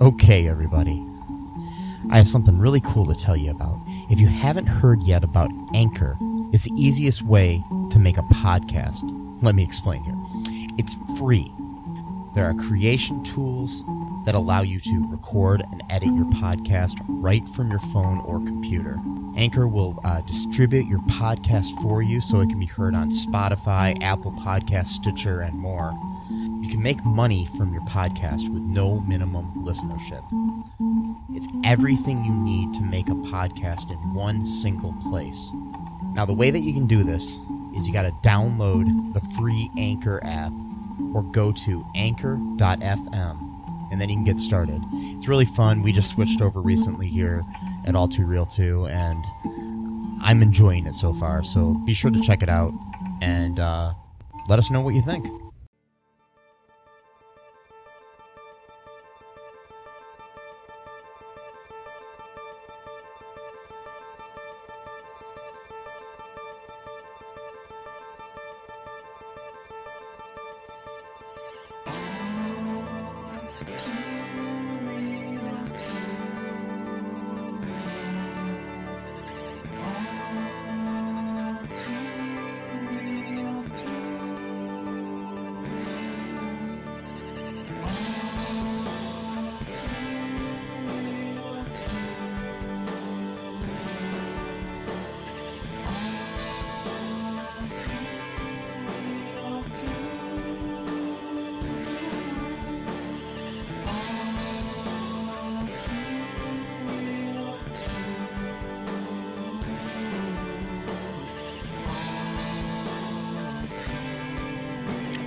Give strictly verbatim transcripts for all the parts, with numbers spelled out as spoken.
Okay, everybody. I have something really cool to tell you about. If you haven't heard yet about Anchor, it's the easiest way to make a podcast. Let me explain here. It's free. There are creation tools that allow you to record and edit your podcast right from your phone or computer. Anchor will uh, distribute your podcast for you so it can be heard on Spotify, Apple Podcasts, Stitcher, and more. You can make money from your podcast with no minimum listenership. It's everything you need to make a podcast in one single place. Now, the way that you can do this is you got to download the free Anchor app or go to anchor dot f m, and then you can get started. It's really fun. We just switched over recently here at All Too Real two, and I'm enjoying it so far, so be sure to check it out and uh, let us know what you think.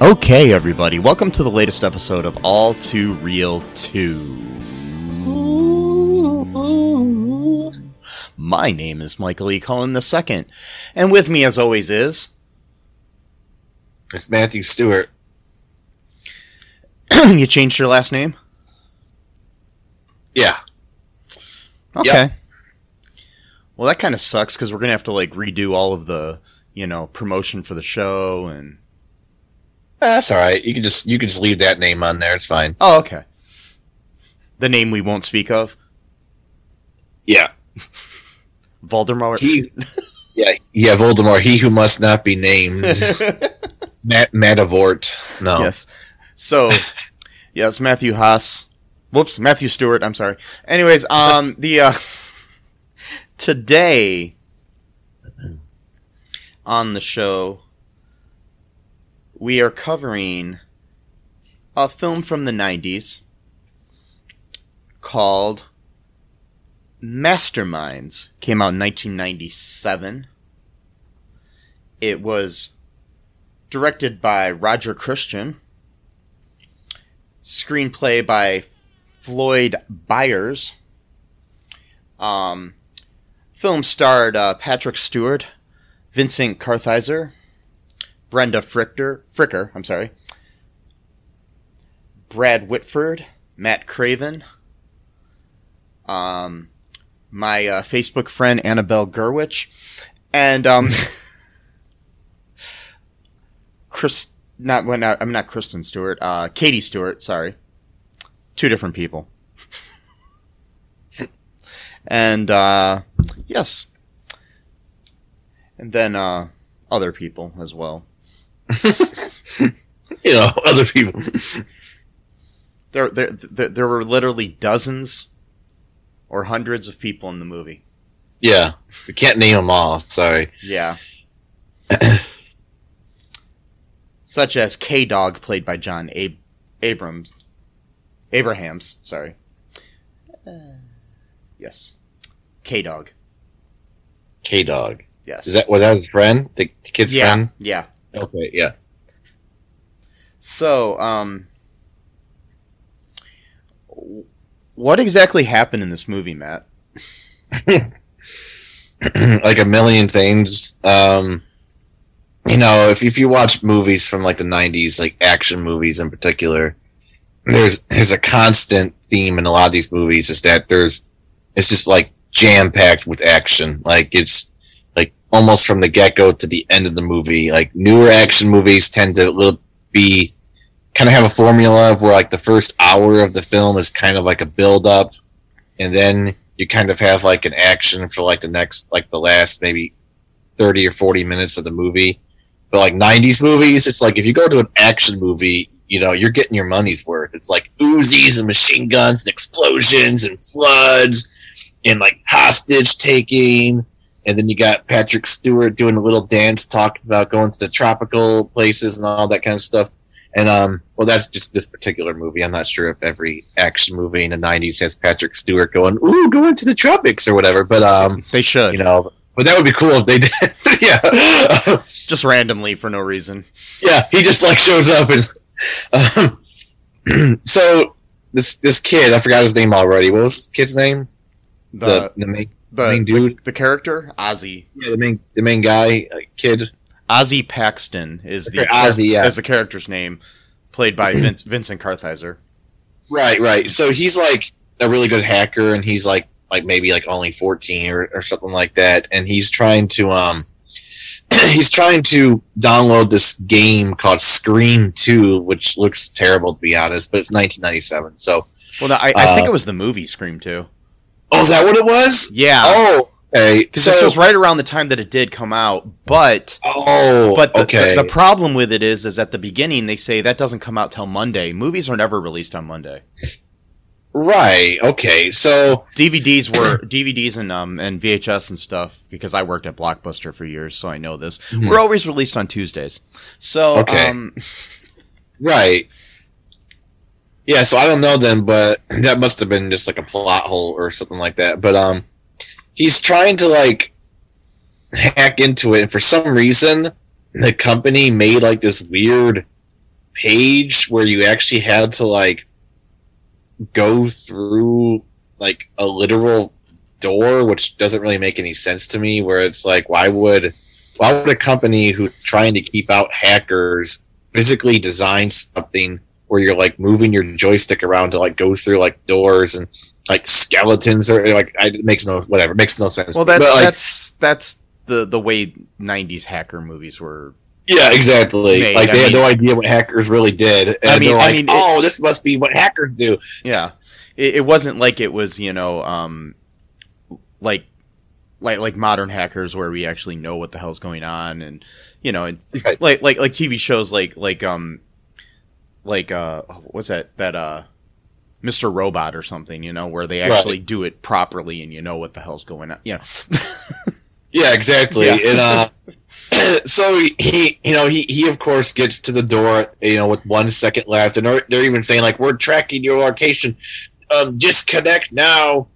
Okay, everybody. Welcome to the latest episode of All Too Real two. My name is Michael E. Collin the Second, and with me, as always, is... It's Matthew Stewart. You changed your last name? Yeah. Okay. Yep. Well, that kind of sucks, because we're going to have to, like, redo all of the, you know, promotion for the show, and... That's all right. You can just you can just leave that name on there. It's fine. Oh, okay. The name we won't speak of. Yeah, Voldemort. He, yeah, yeah, Voldemort. He who must not be named. Matt Matavort. No. Yes. So, yes, Matthew Haas. Whoops, Matthew Stewart. I'm sorry. Anyways, um, the uh, today on the show, we are covering a film from the nineties called Masterminds. Came out in nineteen ninety-seven. It was directed by Roger Christian. Screenplay by Floyd Byers. Um, film starred uh, Patrick Stewart, Vincent Kartheiser, Brenda Fricker, Fricker, I'm sorry, Brad Whitford, Matt Craven, um, my uh, Facebook friend Annabelle Gurwitch, and um, Chris. Not when well, I'm not Kristen Stewart. Uh, Katie Stewart. Sorry, two different people. and uh, yes, and then uh, other people as well. You know, other people. There, there, there, there were literally dozens or hundreds of people in the movie. Yeah, we can't name them all. Sorry. Yeah. Such as K Dog, played by John Ab- Abrams, Abrahams. Sorry. Uh, yes, K Dog. K Dog. Yes. Is that was that his friend? The, the kid's yeah, friend. Yeah. Okay, yeah. So, um... what exactly happened in this movie, Matt? Like a million things. Um, you know, if if you watch movies from, like, the nineties, like action movies in particular, there's there's a constant theme in a lot of these movies is that there's... It's just, like, jam-packed with action. Like, it's... almost from the get-go to the end of the movie. Like, newer action movies tend to be kind of have a formula of where like the first hour of the film is kind of like a build up, and then you kind of have like an action for like the next, like the last maybe thirty or forty minutes of the movie. But like nineties movies, it's like if you go to an action movie, you know, you're getting your money's worth. It's like Uzis and machine guns and explosions and floods and like hostage taking. And then you got Patrick Stewart doing a little dance, talking about going to the tropical places and all that kind of stuff. And, um, well, that's just this particular movie. I'm not sure if every action movie in the nineties has Patrick Stewart going, ooh, going to the tropics or whatever. But um, they should. You know, but that would be cool if they did. Yeah. Just randomly for no reason. Yeah, he just, like, shows up. and um, So this this kid, I forgot his name already. What was this kid's name? The, the, the main The, main dude. the the character Ozzy, yeah, the main the main guy uh, kid. Ozzy Paxton is the Ozzy, yeah. is the character's name, played by Vince, Vincent Kartheiser. Right, right. So he's like a really good hacker, and he's like like maybe like only fourteen or, or something like that, and he's trying to um he's trying to download this game called Scream Two, which looks terrible to be honest, but it's nineteen ninety-seven. So well, no, I, I think uh, it was the movie Scream Two. Oh, is that what it was? Yeah. Oh, okay. Because so, this was right around the time that it did come out, but oh, but the, okay. the, the problem with it is, is at the beginning they say that doesn't come out till Monday. Movies are never released on Monday. Right. Okay. So D V Ds were D V Ds and um and V H S and stuff, because I worked at Blockbuster for years, so I know this. Mm-hmm. We're always released on Tuesdays. So okay. um Right. Yeah, so I don't know then, but that must have been just like a plot hole or something like that. But um, he's trying to like hack into it, and for some reason, the company made like this weird page where you actually had to like go through like a literal door, which doesn't really make any sense to me. Where it's like, why would why would a company who's trying to keep out hackers physically design something where you're like moving your joystick around to like go through like doors and like skeletons or like it makes no whatever it makes no sense. Well, that, but, like, that's that's the the way nineties hacker movies were. Yeah, exactly. Made. Like I they mean, had no idea what hackers really did. And I mean, they're like, I mean, oh, it, this must be what hackers do. Yeah, it, it wasn't like it was you know um like like like modern hackers where we actually know what the hell's going on and you know it's right. like like like T V shows like like um. Like, uh, what's that, that, uh, Mister Robot or something, you know, where they actually right. do it properly and you know what the hell's going on, you know. Yeah, exactly. Yeah. And, uh, so he, you know, he, he, of course, gets to the door, you know, with one second left, and they're, they're even saying, like, we're tracking your location, um, disconnect now,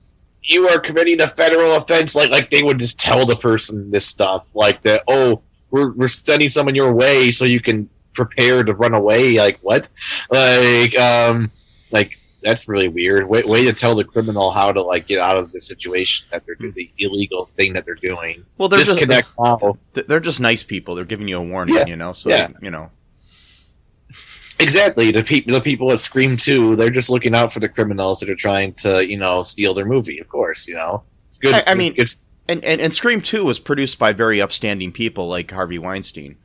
you are committing a federal offense, like, like they would just tell the person this stuff, like that, oh, we're, we're sending someone your way so you can prepare to run away, like what? Like, um, like that's really weird. Way, way to tell the criminal how to like get out of the situation that they're doing, the illegal thing that they're doing. Well, they're Disconnect just they're, they're just nice people. They're giving you a warning, yeah. you know. So yeah. they, you know, exactly the people the people at Scream Two. They're just looking out for the criminals that are trying to you know steal their movie. Of course, you know it's good. I, I mean, it's, and, and and Scream Two was produced by very upstanding people like Harvey Weinstein.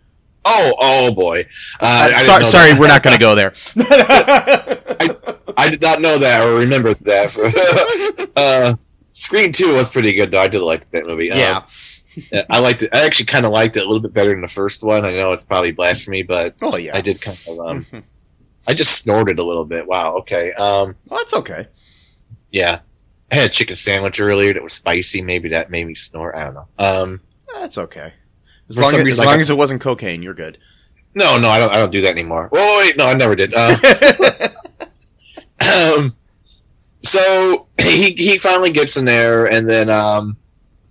Oh, oh boy! Uh, sorry, sorry, we're not going to go there. I, I did not know that or remember that. uh, Scream Two was pretty good, though. I did like that movie. Yeah, um, I liked it. I actually kind of liked it a little bit better than the first one. I know it's probably blasphemy, but oh, yeah. I did kind of. Um, I just snorted a little bit. Wow. Okay. Um, well, that's okay. Yeah, I had a chicken sandwich earlier that was spicy. Maybe that made me snort. I don't know. Um, that's okay. As long as, reason, as, long like, as it wasn't cocaine, you're good. No, no, I don't. I don't do that anymore. Oh, wait, no, I never did. Uh, um, so he he finally gets in there, and then um,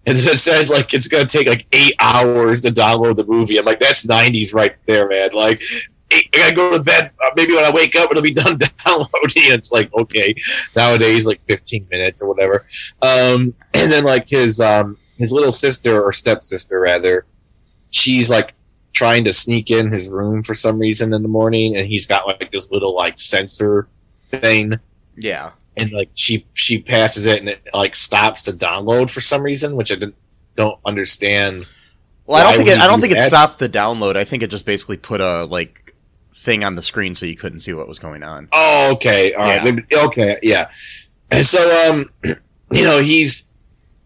and then it says like it's gonna take like eight hours to download the movie. I'm like, that's nineties right there, man. Like, I gotta go to bed. Maybe when I wake up, it'll be done downloading. It's like okay, nowadays like fifteen minutes or whatever. Um, and then like his um his little sister or stepsister rather. She's like trying to sneak in his room for some reason in the morning, and he's got like this little like sensor thing. Yeah, and like she she passes it, and it like stops the download for some reason, which I didn't, don't understand. Well, I don't think it, I don't think it stopped the download. I think it just basically put a like thing on the screen so you couldn't see what was going on. Oh, okay. All yeah. right. Okay. Yeah. And so, um, you know, he's,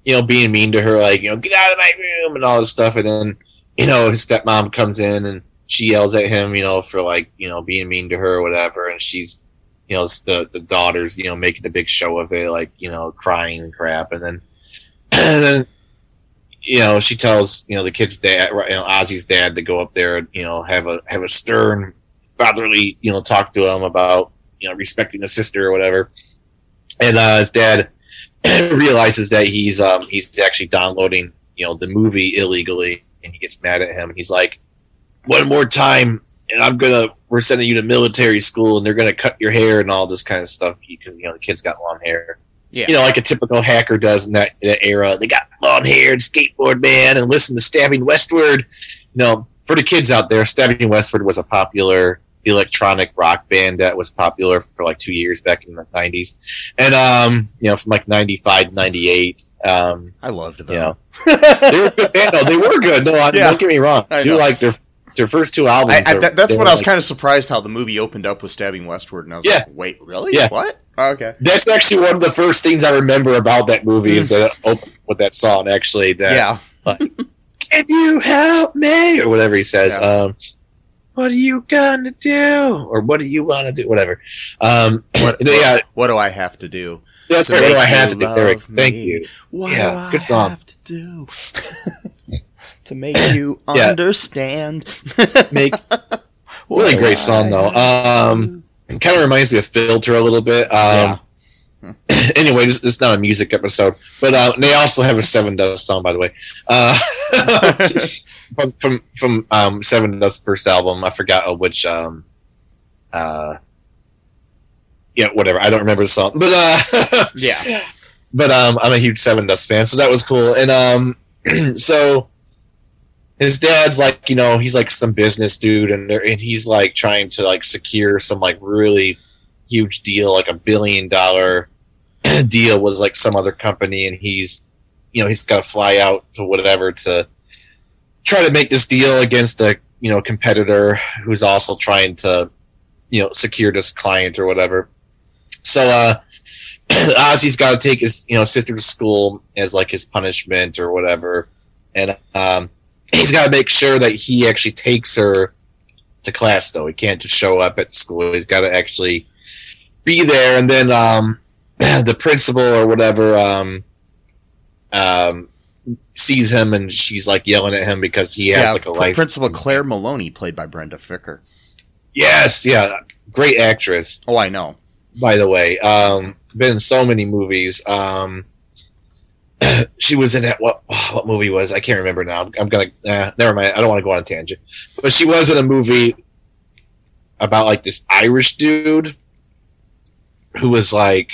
you know, being mean to her, like, you know, get out of my room and all this stuff. And then, you know, his stepmom comes in and she yells at him, you know, for, like, you know, being mean to her or whatever. And she's, you know, the the daughter's, you know, making a big show of it, like, you know, crying and crap. And then, and then, you know, she tells, you know, the kid's dad, you know, Ozzy's dad, to go up there and, you know, have a have a stern, fatherly, you know, talk to him about, you know, respecting his sister or whatever. And uh, his dad realizes that he's um he's actually downloading, you know, the movie illegally, and he gets mad at him. He's like, one more time, and I'm gonna we're sending you to military school, and they're gonna cut your hair and all this kind of stuff, because, you know, the kid's got long hair. Yeah. You know, like a typical hacker does in that, in that era. They got long-haired skateboard man and listen to Stabbing Westward. You know, for the kids out there, Stabbing Westward was a popular electronic rock band that was popular for like two years back in the nineties. And, um, you know, from like ninety-five, ninety-eight. Um, I loved them. You know, they were good band, though. They were good. No, I mean, yeah. Don't get me wrong. You like their their first two albums. I, I, that, that's what I was like, kind of surprised how the movie opened up with Stabbing Westward. And I was yeah. like, wait, really? Yeah. What? Oh, okay. That's actually one of the first things I remember about that movie is that it opened with that song, actually. That, yeah. Like, can you help me? Or whatever he says. Yeah. Um, what are you going to do? Or what do you want to do? Whatever. Um, what, yeah. what, what do I have to do? That's right. What do I have to do, Eric? Thank you. What yeah, do good I song. have to do to make you yeah. understand? Make Really great song, though. Um... It kind of reminds me of Filter a little bit. Um, yeah. Anyway, it's, it's not a music episode. But uh, they also have a Seven Dust song, by the way. Uh, from from, from um, Seven Dust's first album. I forgot which... Um, uh, yeah, whatever. I don't remember the song. But uh, yeah. yeah. But um, I'm a huge Seven Dust fan, so that was cool. And um, so... His dad's like, you know, he's like some business dude, and and he's like trying to like secure some like really huge deal, like a billion dollar deal with like some other company, and he's, you know, he's got to fly out to whatever to try to make this deal against a, you know, competitor who's also trying to, you know, secure this client or whatever. So uh, Ozzy's got to take his, you know, sister to school as like his punishment or whatever, and um. He's got to make sure that he actually takes her to class, though. He can't just show up at school. He's got to actually be there. And then um, the principal or whatever um, um, sees him, and she's like yelling at him because he has yeah, like a life. Principal Claire Maloney, played by Brenda Fricker. Yes, yeah, great actress. Oh, I know. By the way, um, been in so many movies. Um, She was in that what what movie was I can't remember now. I'm, I'm gonna uh, never mind. I don't want to go on a tangent. But she was in a movie about like this Irish dude who was like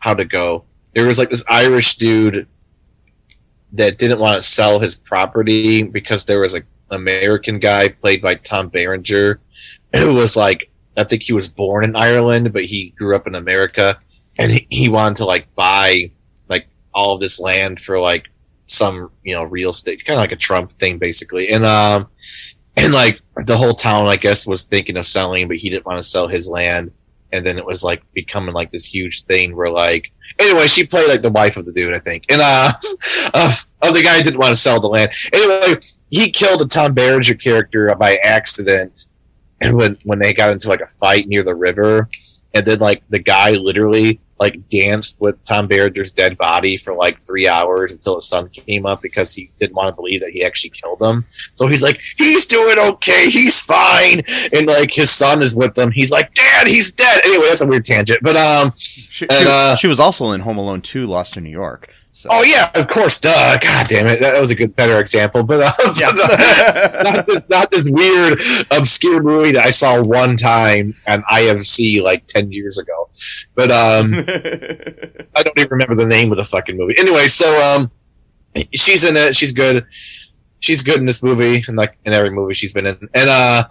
how to go. There was like this Irish dude that didn't want to sell his property because there was an American guy played by Tom Berenger who was like, I think he was born in Ireland but he grew up in America. And he, he wanted to, like, buy, like, all of this land for, like, some, you know, real estate. Kind of like a Trump thing, basically. And, um, and like, the whole town, I guess, was thinking of selling, but he didn't want to sell his land. And then it was, like, becoming, like, this huge thing where, like... Anyway, she played, like, the wife of the dude, I think. And, uh, of, of the guy who didn't want to sell the land. Anyway, he killed the Tom Berenger character by accident. And when, when they got into, like, a fight near the river... And then, like, the guy literally, like, danced with Tom Berenger's dead body for, like, three hours until the sun came up because he didn't want to believe that he actually killed him. So he's like, he's doing okay, he's fine. And, like, his son is with him. He's like, Dad, he's dead. Anyway, that's a weird tangent. But, um... She, and, uh, she was also in Home Alone two, Lost in New York. So. Oh, yeah, of course, duh. God damn it. That was a good, better example. But, uh, yeah. but uh, not, this, not this weird, obscure movie that I saw one time on I M C like ten years ago. But um, I don't even remember the name of the fucking movie. Anyway, so um, she's in it. She's good. She's good in this movie and like in every movie she's been in. And, uh,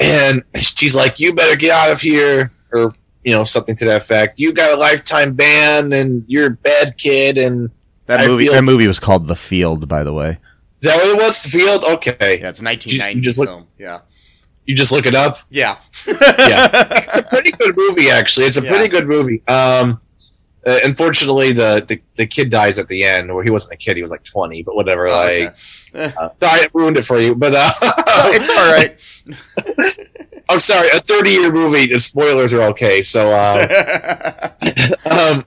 and she's like, you better get out of here, or... You know, something to that effect. You got a lifetime ban, and you're a bad kid. And that movie, feel- that movie was called The Field, by the way. Is that what it was? Field? Okay. Yeah, it's a nineteen ninety film. Look, yeah. You just look it up? Yeah. Yeah. It's a pretty good movie, actually. It's a yeah. pretty good movie. Um, uh, unfortunately, the, the, the kid dies at the end. Or he wasn't a kid. He was like twenty, but whatever. Oh, like, okay. uh, sorry, I ruined it for you. But uh, no, it's all right. I'm sorry. A thirty-year movie, and spoilers are okay. So, uh, um,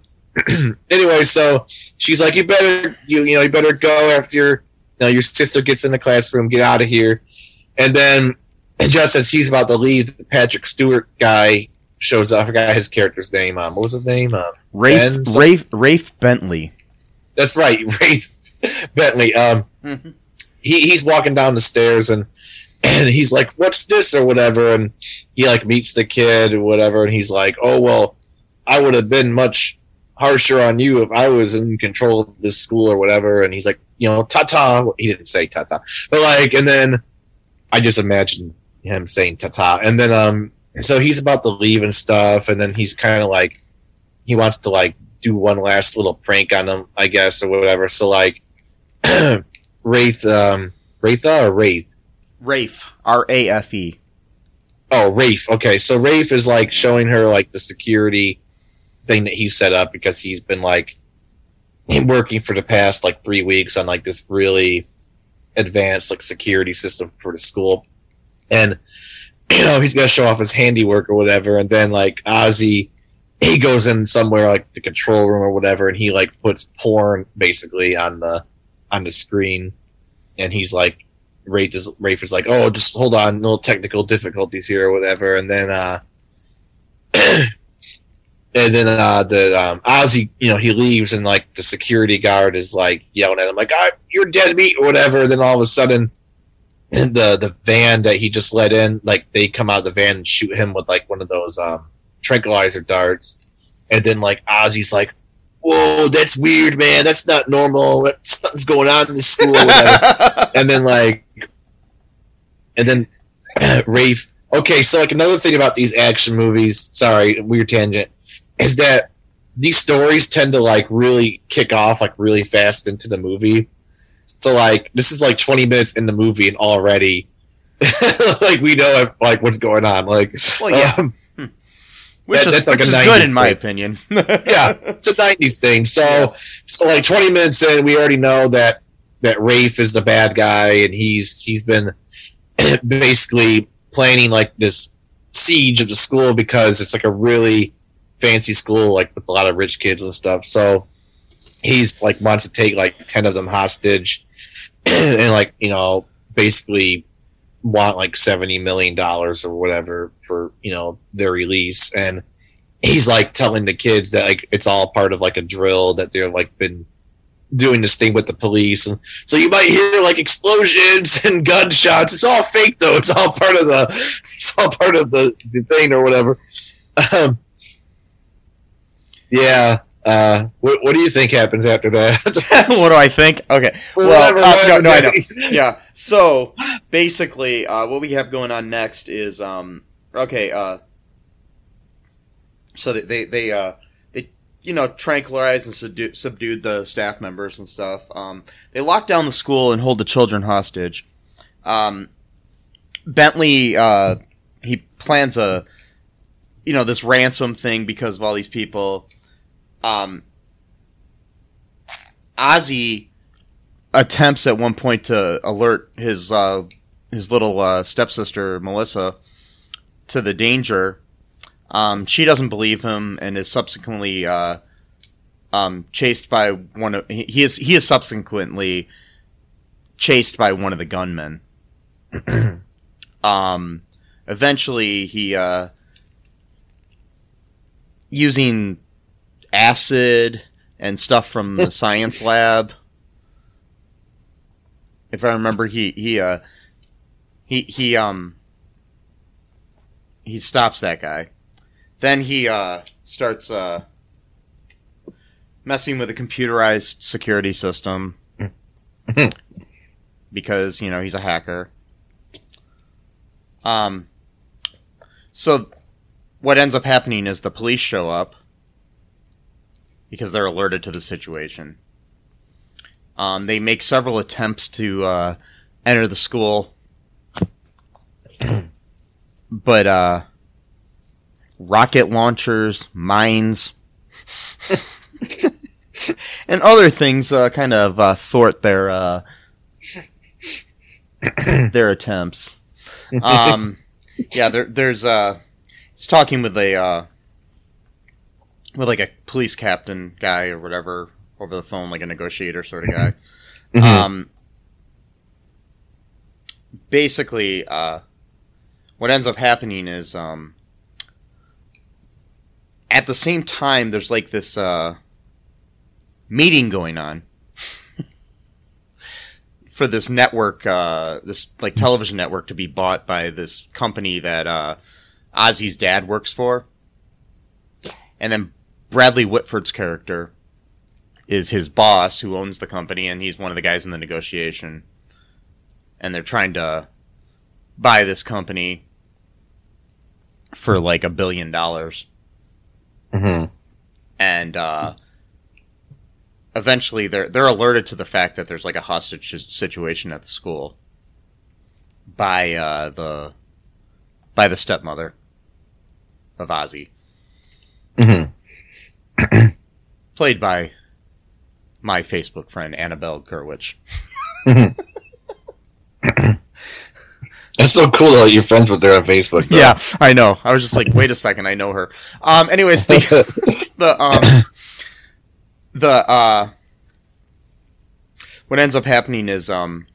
anyway, so she's like, you better, you, you know, you better go after your... Now your sister gets in the classroom, get out of here. And then just as he's about to leave, the Patrick Stewart guy shows up. I forgot his character's name. Um, what was his name? Um, Rafe, Rafe, Rafe Bentley. That's right, Rafe Bentley. Um, mm-hmm. he, he's walking down the stairs, and and he's like, what's this or whatever? And he like meets the kid or whatever, and he's like, oh, well, I would have been much harsher on you if I was in control of this school or whatever. And he's like, you know, ta-ta. Well, he didn't say ta-ta. But, like, and then I just imagine him saying ta-ta. And then, um, so he's about to leave and stuff, and then he's kind of, like, he wants to, like, do one last little prank on him, I guess, or whatever. So, like, Wraith, um, Wraitha or Wraith? Rafe. R A F E. Oh, Rafe. Okay, so Rafe is, like, showing her, like, the security thing that he set up because he's been, like, working for the past like three weeks on like this really advanced like security system for the school, and you know he's gonna show off his handiwork or whatever. And then like Ozzy, he goes in somewhere like the control room or whatever, and he like puts porn basically on the on the screen, and he's like, Rafe is, Rafe is like, oh, just hold on, no technical difficulties here or whatever. And then uh And then uh, the um, Ozzy, you know, he leaves, and like the security guard is like yelling at him, like, "Ah, you're dead meat," or whatever. And then all of a sudden, the the van that he just let in, like they come out of the van and shoot him with like one of those um, tranquilizer darts. And then like Ozzy's like, "Whoa, that's weird, man. That's not normal. That, something's going on in this school," or whatever. And then like, and then Rafe. Okay, so like another thing about these action movies. Sorry, weird tangent. Is that these stories tend to like really kick off like really fast into the movie. So like this is like twenty minutes in the movie and already like we know like what's going on. Like well, yeah. um, hmm. Which, that, is, like which is good in my thing. opinion. Yeah. It's a nineties thing. So yeah. so like twenty minutes in, we already know that that Rafe is the bad guy, and he's he's been basically planning like this siege of the school because it's like a really fancy school, like with a lot of rich kids and stuff. So he's like wants to take like ten of them hostage, and like you know basically want like seventy million dollars or whatever for you know their release. And he's like telling the kids that like it's all part of like a drill that they're like been doing this thing with the police, and so you might hear like explosions and gunshots. It's all fake though. It's all part of the it's all part of the, the thing or whatever. Um, Yeah. Uh, what, what do you think happens after that? What do I think? Okay. Well, well whatever, uh, no, whatever. no, I know. Yeah. So basically, uh, what we have going on next is um, okay. Uh, so they they uh, they you know tranquilized and subdu- subdued the staff members and stuff. Um, they lock down the school and hold the children hostage. Um, Bentley uh, he plans a you know this ransom thing because of all these people. Um, Ozzy attempts at one point to alert his uh, his little uh, stepsister Melissa to the danger. Um, she doesn't believe him and is subsequently uh, um, chased by one of he is he is subsequently chased by one of the gunmen. um, eventually, he uh, using acid and stuff from the science lab. If I remember, he he uh, he he um he stops that guy. Then he uh, starts uh, messing with a computerized security system because you know he's a hacker. Um. So, what ends up happening is the police show up. Because they're alerted to the situation. Um, they make several attempts to uh, enter the school, but uh, rocket launchers, mines, and other things uh, kind of uh, thwart their uh, their attempts. Um, yeah, there, there's uh, it's talking with a uh, with like a police captain guy or whatever over the phone, like a negotiator sort of guy. Mm-hmm. Um, basically, uh, what ends up happening is um, at the same time there's like this uh, meeting going on for this network, uh, this like television network to be bought by this company that uh, Ozzy's dad works for, and then Bradley Whitford's character is his boss who owns the company, and he's one of the guys in the negotiation. And they're trying to buy this company for like a billion dollars. Mm-hmm. And uh, eventually they're they're alerted to the fact that there's like a hostage situation at the school by uh, the by the stepmother of Ozzy. Mm-hmm. Played by my Facebook friend, Annabelle Gurwitch. That's so cool that you're friends with her on Facebook, though. Yeah, I know. I was just like, wait a second, I know her. Um, anyways, the the um, the uh, what ends up happening is um,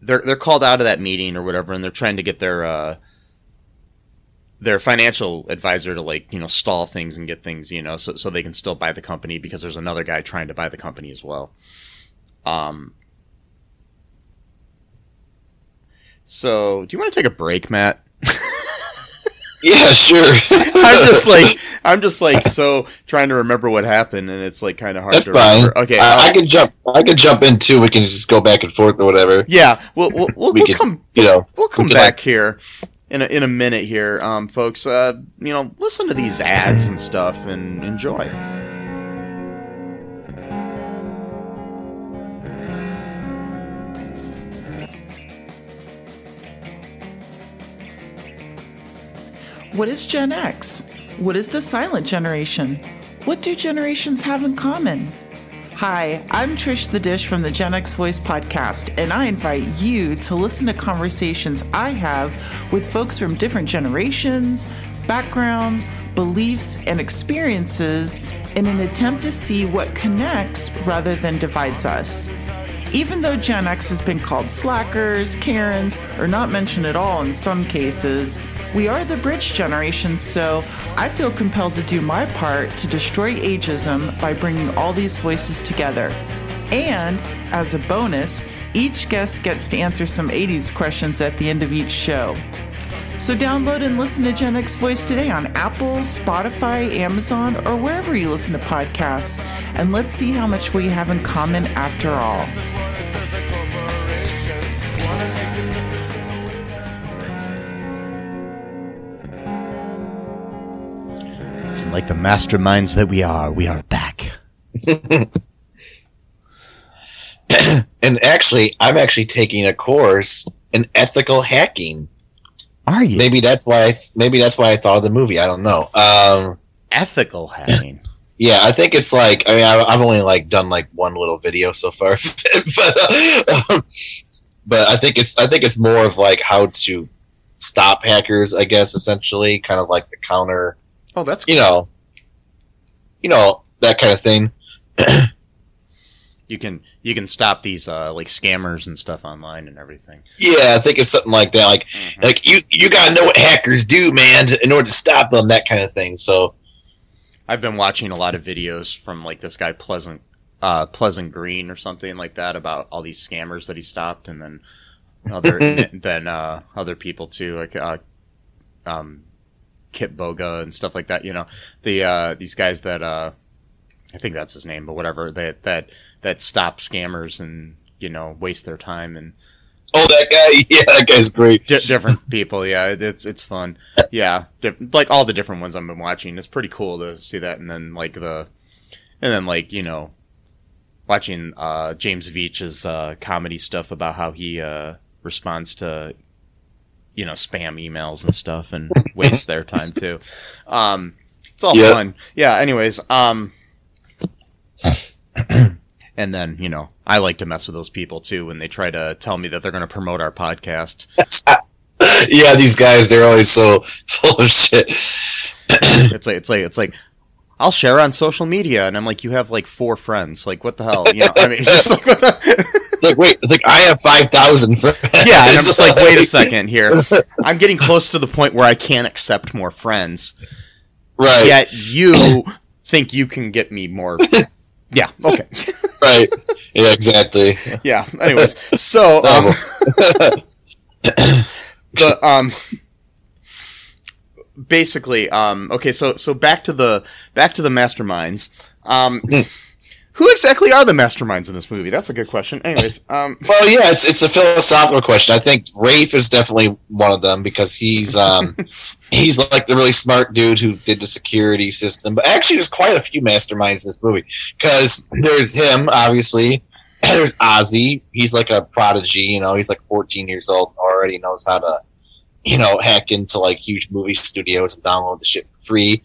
they're they're called out of that meeting or whatever, and they're trying to get their uh, their financial advisor to, like, you know, stall things and get things, you know, so so they can still buy the company, because there's another guy trying to buy the company as well. Um. So, do you want to take a break, Matt? Yeah, sure. I'm just like I'm just like so trying to remember what happened, and it's like kind of hard That's to fine. remember. Okay, I, I can jump. I can jump in too. We can just go back and forth or whatever. Yeah, we'll we'll, we'll, we we'll can, come. You know, we'll come we can, back like, here. In a, in a minute here, um, folks, uh, you know, listen to these ads and stuff and enjoy. What is Gen X? What is the silent generation? What do generations have in common? Hi, I'm Trish the Dish from the Gen X Voice podcast, and I invite you to listen to conversations I have with folks from different generations, backgrounds, beliefs, and experiences in an attempt to see what connects rather than divides us. Even though Gen X has been called slackers, Karens, or not mentioned at all in some cases, we are the bridge generation, so I feel compelled to do my part to destroy ageism by bringing all these voices together. And, as a bonus, each guest gets to answer some eighties questions at the end of each show. So download and listen to Gen X Voice today on Apple, Spotify, Amazon, or wherever you listen to podcasts, and let's see how much we have in common after all. And like the masterminds that we are, we are back. And actually, I'm actually taking a course in ethical hacking. Are you? Maybe that's why. I th- maybe that's why I thought of the movie. I don't know. Um, Ethical hacking. Yeah, I think it's like. I mean, I, I've only like done like one little video so far, but uh, um, but I think it's. I think it's more of like how to stop hackers, I guess, essentially, kind of like the counter. Oh, that's cool. You know, you know that kind of thing. You can you can stop these uh, like scammers and stuff online and everything. Yeah, I think it's something like that. Like mm-hmm. like you, you gotta know what hackers do, man, in order to stop them. That kind of thing. So, I've been watching a lot of videos from like this guy Pleasant uh, Pleasant Green or something like that about all these scammers that he stopped, and then other then uh, other people too, like uh, um, Kit Boga and stuff like that. You know, the uh, these guys that. Uh, I think that's his name, but whatever, that that that stop scammers and, you know, waste their time. And oh, that guy, yeah, that guy's great. D- different people, yeah, it's it's fun. Yeah, di- like all the different ones I've been watching. It's pretty cool to see that, and then like the, and then like, you know, watching uh, James Veach's uh, comedy stuff about how he uh, responds to, you know, spam emails and stuff and wastes their time too. Um, it's all yep. fun. Yeah. Anyways. Um, and then, you know, I like to mess with those people too when they try to tell me that they're going to promote our podcast. Yeah. These guys, they're always so full of shit. It's like, it's like, it's like, I'll share on social media. And I'm like, you have like four friends. Like, what the hell? You know, I mean, just like, what the like, wait, like I have five thousand friends. Yeah, and I'm just like, wait a second here. I'm getting close to the point where I can't accept more friends. Right. Yet you think you can get me more. Yeah, okay. Right. Yeah, exactly. Yeah, anyways. So, um, the, um, basically, um, okay, so, so back to the, back to the masterminds. Um, Who exactly are the masterminds in this movie? That's a good question. Anyways, um, well, yeah, it's it's a philosophical question. I think Rafe is definitely one of them because he's um, he's like the really smart dude who did the security system. But actually, there's quite a few masterminds in this movie because there's him, obviously. And there's Ozzy. He's like a prodigy, you know. He's like fourteen years old and already knows how to, you know, hack into like huge movie studios and download the shit for free.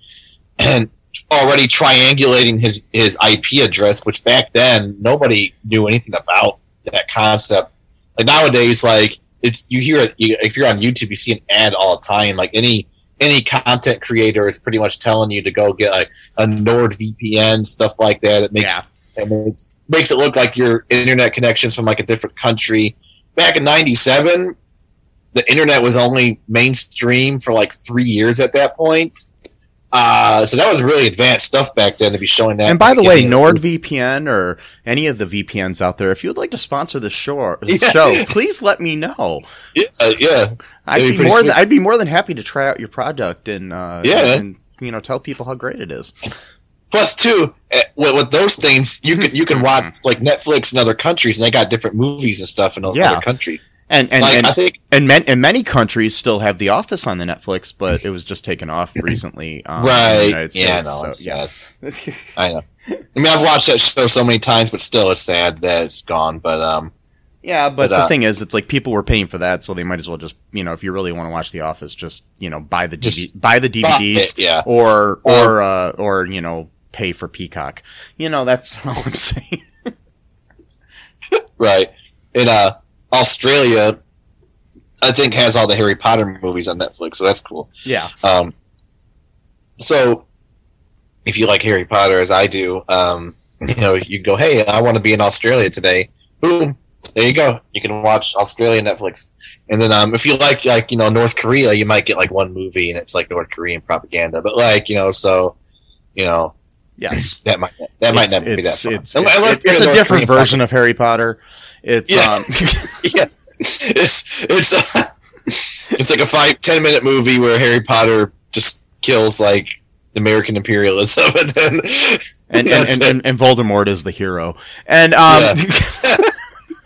And already triangulating his, his I P address, which back then nobody knew anything about that concept. Like nowadays, like it's you hear it you, if you're on YouTube, you see an ad all the time. Like any any content creator is pretty much telling you to go get like a NordVPN, stuff like that. It makes yeah. it makes makes it look like your internet connection's from like a different country. Back in ninety-seven, the internet was only mainstream for like three years at that point. Uh, so that was really advanced stuff back then to be showing that. And by the way, NordVPN or any of the V P Ns out there, if you would like to sponsor this show, this yeah. show, please let me know. Yeah, uh, yeah. I'd be, be more than, I'd be more than happy to try out your product and uh, yeah. and you know tell people how great it is. Plus, too, with, with those things, you can you can watch like Netflix in other countries, and they got different movies and stuff in yeah. other countries. And and like, and, I think, and, men, and many countries still have The Office on the Netflix, but it was just taken off recently. Um, right? Yeah, no, so, yeah. I know. I mean, I've watched that show so many times, but still, it's sad that it's gone. But um, yeah. But, but the uh, thing is, it's like people were paying for that, so they might as well just, you know, if you really want to watch The Office, just you know, buy the D V D, buy the D V Ds, it, yeah. or or uh, or you know, pay for Peacock. You know, that's all I'm saying. Right. It uh. Australia, I think, has all the Harry Potter movies on Netflix, so that's cool. Yeah. Um, so, if you like Harry Potter, as I do, um, you know, you go, hey, I want to be in Australia today. Boom. There you go. You can watch Australia Netflix. And then um, if you like, like, you know, North Korea, you might get, like, one movie, and it's, like, North Korean propaganda. But, like, you know, so, you know. Yes. That might that might it's, never be that fun. It's, it's, it's, it's a North different Korean version propaganda. Of Harry Potter. It's yeah. um yeah. It's it's uh, it's like a five ten minute movie where Harry Potter just kills like American imperialism and then and and, and, and, and Voldemort is the hero. And um yeah.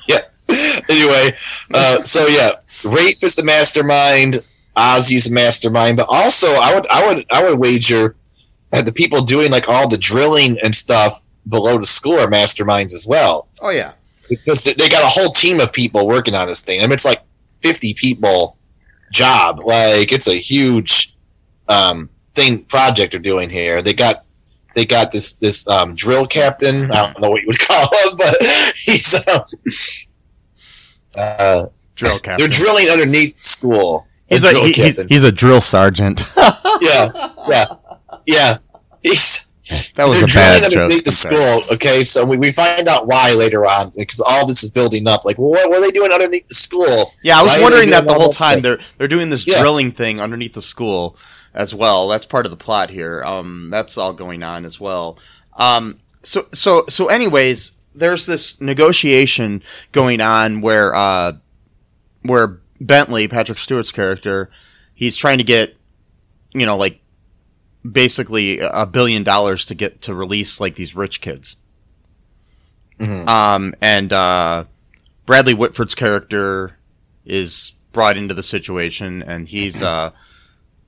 yeah. Anyway, uh so yeah, Rafe is the mastermind, Ozzy's the mastermind, but also I would I would I would wager that the people doing like all the drilling and stuff below the school are masterminds as well. Oh yeah. Because they got a whole team of people working on this thing. I mean, it's like fifty people job. Like it's a huge um, thing project they're doing here. They got they got this this um, drill captain. I don't know what you would call him, but he's a uh, uh, drill captain. They're drilling underneath school. He's a, a he, he's, he's a drill sergeant. yeah, yeah, yeah. He's. That was They're a bad joke. To school, okay, so we, we find out why later on because all this is building up. Like, well, what were they doing underneath the school? Yeah, I was why wondering that the whole time. Thing? They're they're doing this yeah. drilling thing underneath the school as well. That's part of the plot here. Um, that's all going on as well. Um, so so so, anyways, there's this negotiation going on where uh, where Bentley, Patrick Stewart's character, he's trying to get, you know, like. Basically a billion dollars to get to release like these rich kids. Mm-hmm. Um, and uh, Bradley Whitford's character is brought into the situation and he's, uh,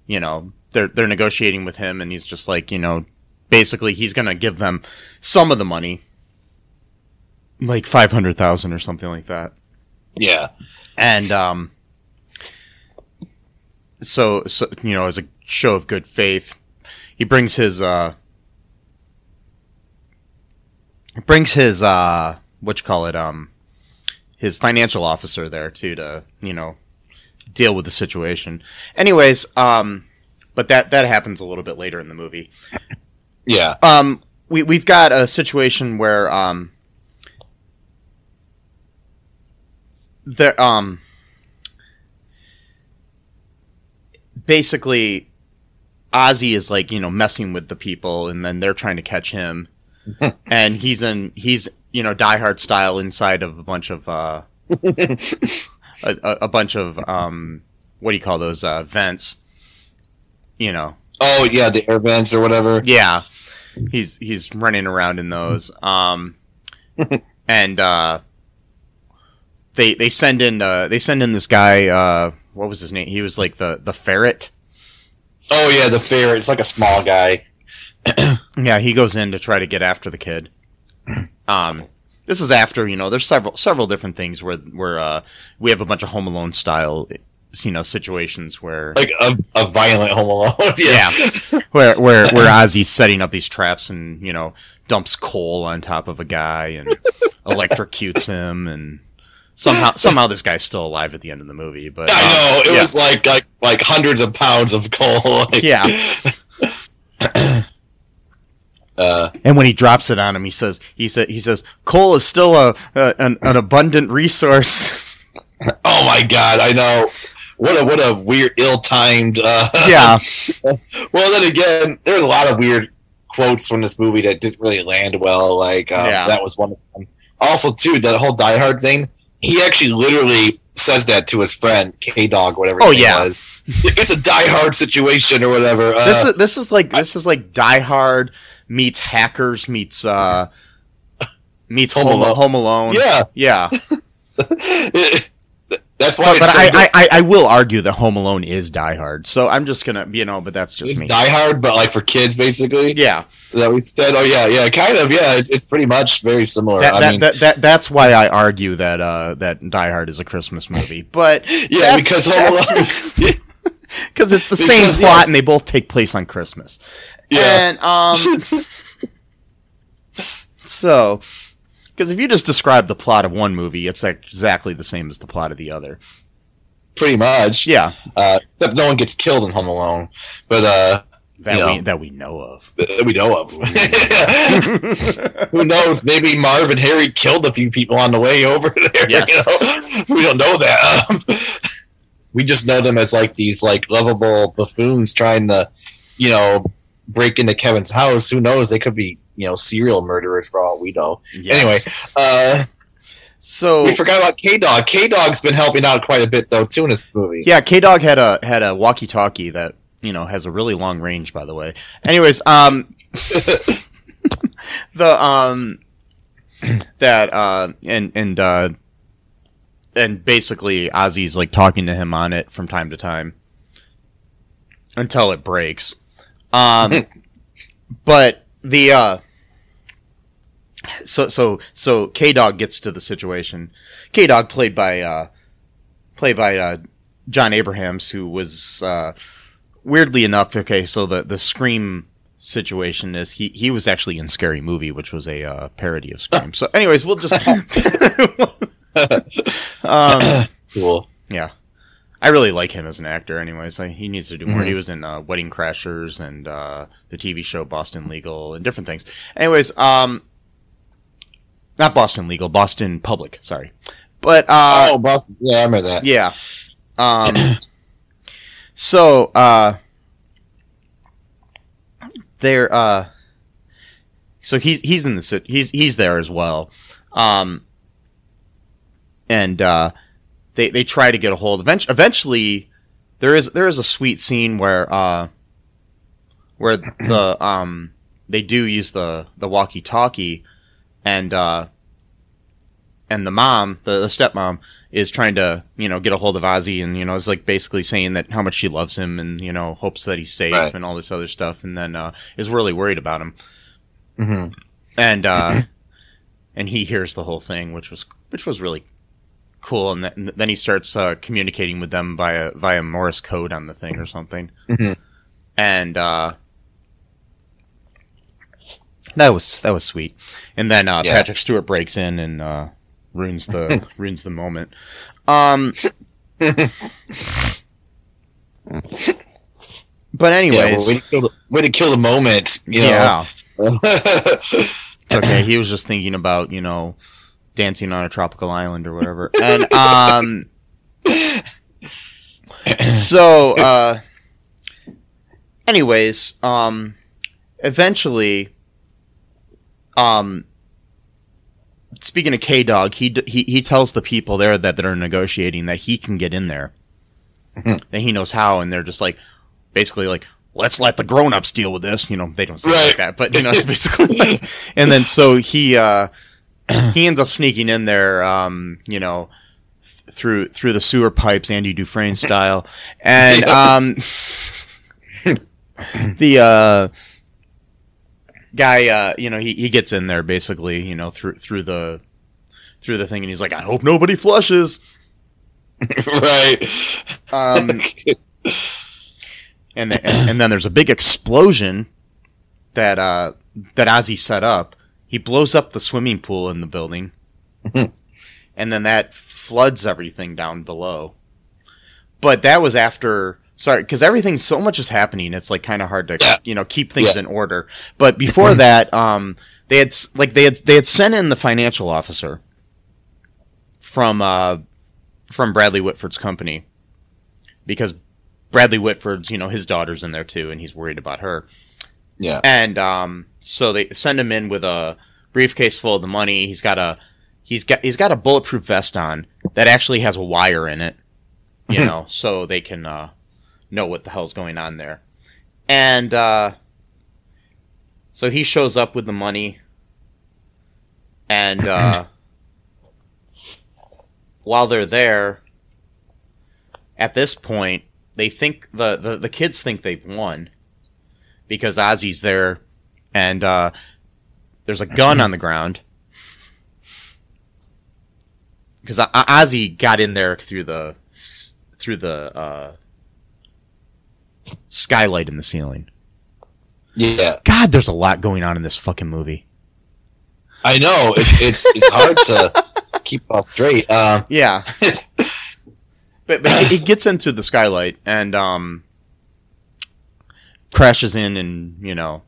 you know, they're, they're negotiating with him and he's just like, you know, basically he's going to give them some of the money. like five hundred thousand or something like that. Yeah. And um, so, so, you know, as a show of good faith, he brings his, uh, he brings his, uh, what you call it, um, his financial officer there too, to, you know, deal with the situation. Anyways, um, but that, that happens a little bit later in the movie. Yeah. Um, we, we've got a situation where, um, there, um, basically, Ozzy is like, you know, messing with the people, and then they're trying to catch him, and he's in, he's, you know, Die Hard style inside of a bunch of, uh, a, a bunch of, um, what do you call those, uh, vents, you know. Oh, yeah, the air vents or whatever. Yeah. He's, he's running around in those. Um, and, uh, they, they send in, uh, they send in this guy, uh, what was his name? He was like the, the ferret. Oh, yeah, the ferret. It's like a small guy. Yeah, he goes in to try to get after the kid. Um, this is after, you know, there's several, several different things where, where, uh, we have a bunch of Home Alone style, you know, situations where like a, a violent Home Alone. Yeah. Yeah. Where, where, where Ozzy's setting up these traps and, you know, dumps coal on top of a guy and electrocutes him, and somehow, somehow this guy's still alive at the end of the movie, but um, I know it yeah. was like, like, like hundreds of pounds of coal. Like. Yeah. Uh, and when he drops it on him, he says, he said, he says, coal is still a, a an, an abundant resource. Oh my God. I know. What a, what a weird, ill-timed, uh, yeah. Well, then again, there's a lot of weird quotes from this movie that didn't really land well. Like, um, yeah. that was one of them. Also too, the whole Die Hard thing. He actually literally says that to his friend, K-Dog, whatever. Oh, yeah. Was. It's a Die Hard situation or whatever. Uh, this is, this is like, this is like Die Hard meets Hackers meets, uh, meets Home, Home, Alone. Home Alone. Yeah. Yeah. it, That's why. But, but so I, I, I will argue that Home Alone is Die Hard, so I'm just gonna, you know. But that's just it's me. Die Hard, but like for kids, basically. Yeah. Is that we said. Oh yeah, yeah, kind of. Yeah, it's, it's pretty much very similar. That, I that, mean, that, that that's why I argue that uh, that Die Hard is a Christmas movie. But yeah, because Home Alone, because it's the because, same plot, yeah. and they both take place on Christmas. Yeah. And um, so. Because if you just describe the plot of one movie, it's exactly the same as the plot of the other. Pretty much. Yeah. Uh, except no one gets killed in Home Alone. But, uh, that, we, know, that we know of. That we know of. Who knows? Maybe Marv and Harry killed a few people on the way over there. Yes. You know? We don't know that. Um, we just know them as, like, these, like, lovable buffoons trying to, you know, break into Kevin's house. Who knows? They could be, you know, serial murderers for all we know. Yes. Anyway, uh, so we forgot about K-Dog. K-Dog's been helping out quite a bit though too in this movie. Yeah, K-Dog had a had a walkie-talkie that, you know, has a really long range, by the way. Anyways, um, the um that uh and and uh and basically Ozzy's like talking to him on it from time to time until it breaks. Um, but the uh. So so so K-Dog gets to the situation. K-Dog played by uh, played by uh, John Abrahams, who was uh, weirdly enough. Okay, so the, the Scream situation is he, he was actually in Scary Movie, which was a uh, parody of Scream. So, anyways, we'll just um, cool. Yeah, I really like him as an actor. Anyways, I, he needs to do more. Mm-hmm. He was in uh, Wedding Crashers and uh, the T V show Boston Legal and different things. Anyways, um. Not Boston Legal, Boston Public, sorry. But, uh... Oh, Boston, yeah, I remember that. Yeah. Um, so, uh... They're, uh... So he's he's in the... He's he's there as well. Um... And, uh... They, they try to get a hold... Eventually, eventually there is there is a sweet scene where, uh... Where the, um... They do use the, the walkie-talkie... And, uh, and the mom, the, the stepmom, is trying to, you know, get a hold of Ozzy and, you know, is like basically saying that how much she loves him and, you know, hopes that he's safe right. and all this other stuff. And then, uh, is really worried about him. Mm-hmm. And, uh, and he hears the whole thing, which was which was really cool. And, th- and then he starts uh, communicating with them via via Morse code on the thing or something. Mm-hmm. And uh, that was that was sweet. And then uh, yeah. Patrick Stewart breaks in and uh, ruins the ruins the moment. Um, but anyways, yeah, well, way, to kill the, way to kill the moment. You know? Yeah. Okay, he was just thinking about, you know, dancing on a tropical island or whatever. And um so uh anyways, um eventually um speaking of K-Dog, he d- he he tells the people there that they're negotiating that he can get in there. Mm-hmm. That he knows how, and they're just like basically like, let's let the grown-ups deal with this. You know, they don't say right. like that, but, you know, it's basically like, and then so he uh, he ends up sneaking in there, um, you know, th- through through the sewer pipes, Andy Dufresne style. And um, the uh, guy, uh, you know, he, he gets in there basically, you know, through through the through the thing, and he's like, I hope nobody flushes. Right. Um And, the, and and then there's a big explosion that uh, that Ozzy set up. He blows up the swimming pool in the building, and then that floods everything down below. But that was after, sorry, because everything, so much is happening. It's like kind of hard to yeah. you know keep things yeah. in order. But before that, um, they had like they had they had sent in the financial officer from uh, from Bradley Whitford's company, because Bradley Whitford's, you know, his daughter's in there too, and he's worried about her. Yeah. And um, so they send him in with a briefcase full of the money. He's got a he's got he's got a bulletproof vest on that actually has a wire in it, you know, so they can uh, know what the hell's going on there. And uh, so he shows up with the money, and uh, while they're there, at this point, They think the, the, the kids think they've won because Ozzy's there, and uh, there's a gun on the ground because o- Ozzy got in there through the through the uh, skylight in the ceiling. Yeah, God, there's a lot going on in this fucking movie. I know it's it's it's hard to keep off straight. Uh, yeah. But, but he gets in through the skylight and um, crashes in and, you know,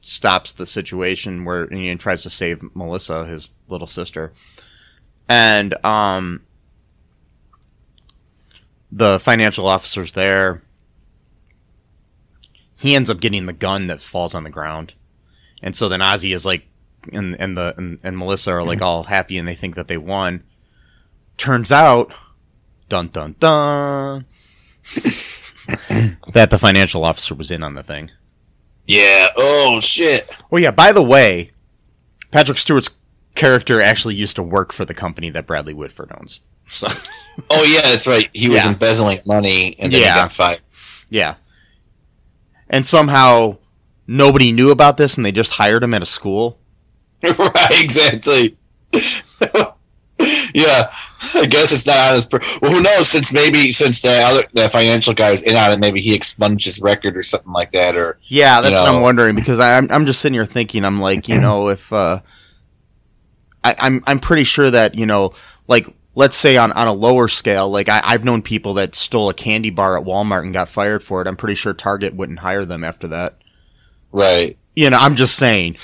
stops the situation where he tries to save Melissa, his little sister. And um, the financial officer's there. He ends up getting the gun that falls on the ground. And so then Ozzy is like, and, and, the, and, and Melissa are like mm-hmm. all happy, and they think that they won. Turns out... Dun, dun, dun. that the financial officer was in on the thing. Yeah. Oh, shit. Well, yeah, by the way, Patrick Stewart's character actually used to work for the company that Bradley Whitford owns. So. Oh, yeah, that's right. He was yeah. embezzling money, and then yeah. he got fired. Yeah. And somehow nobody knew about this, and they just hired him at a school. Right, exactly. Yeah, I guess it's not on his. Per- well, who knows? Since maybe since the other the financial guy was in on it, maybe he expunged his record or something like that. Or yeah, that's you know. what I'm wondering, because I'm I'm just sitting here thinking, I'm like, you know, if uh, I, I'm I'm pretty sure that, you know, like let's say on, on a lower scale, like I, I've known people that stole a candy bar at Walmart and got fired for it. I'm pretty sure Target wouldn't hire them after that. Right. You know, I'm just saying.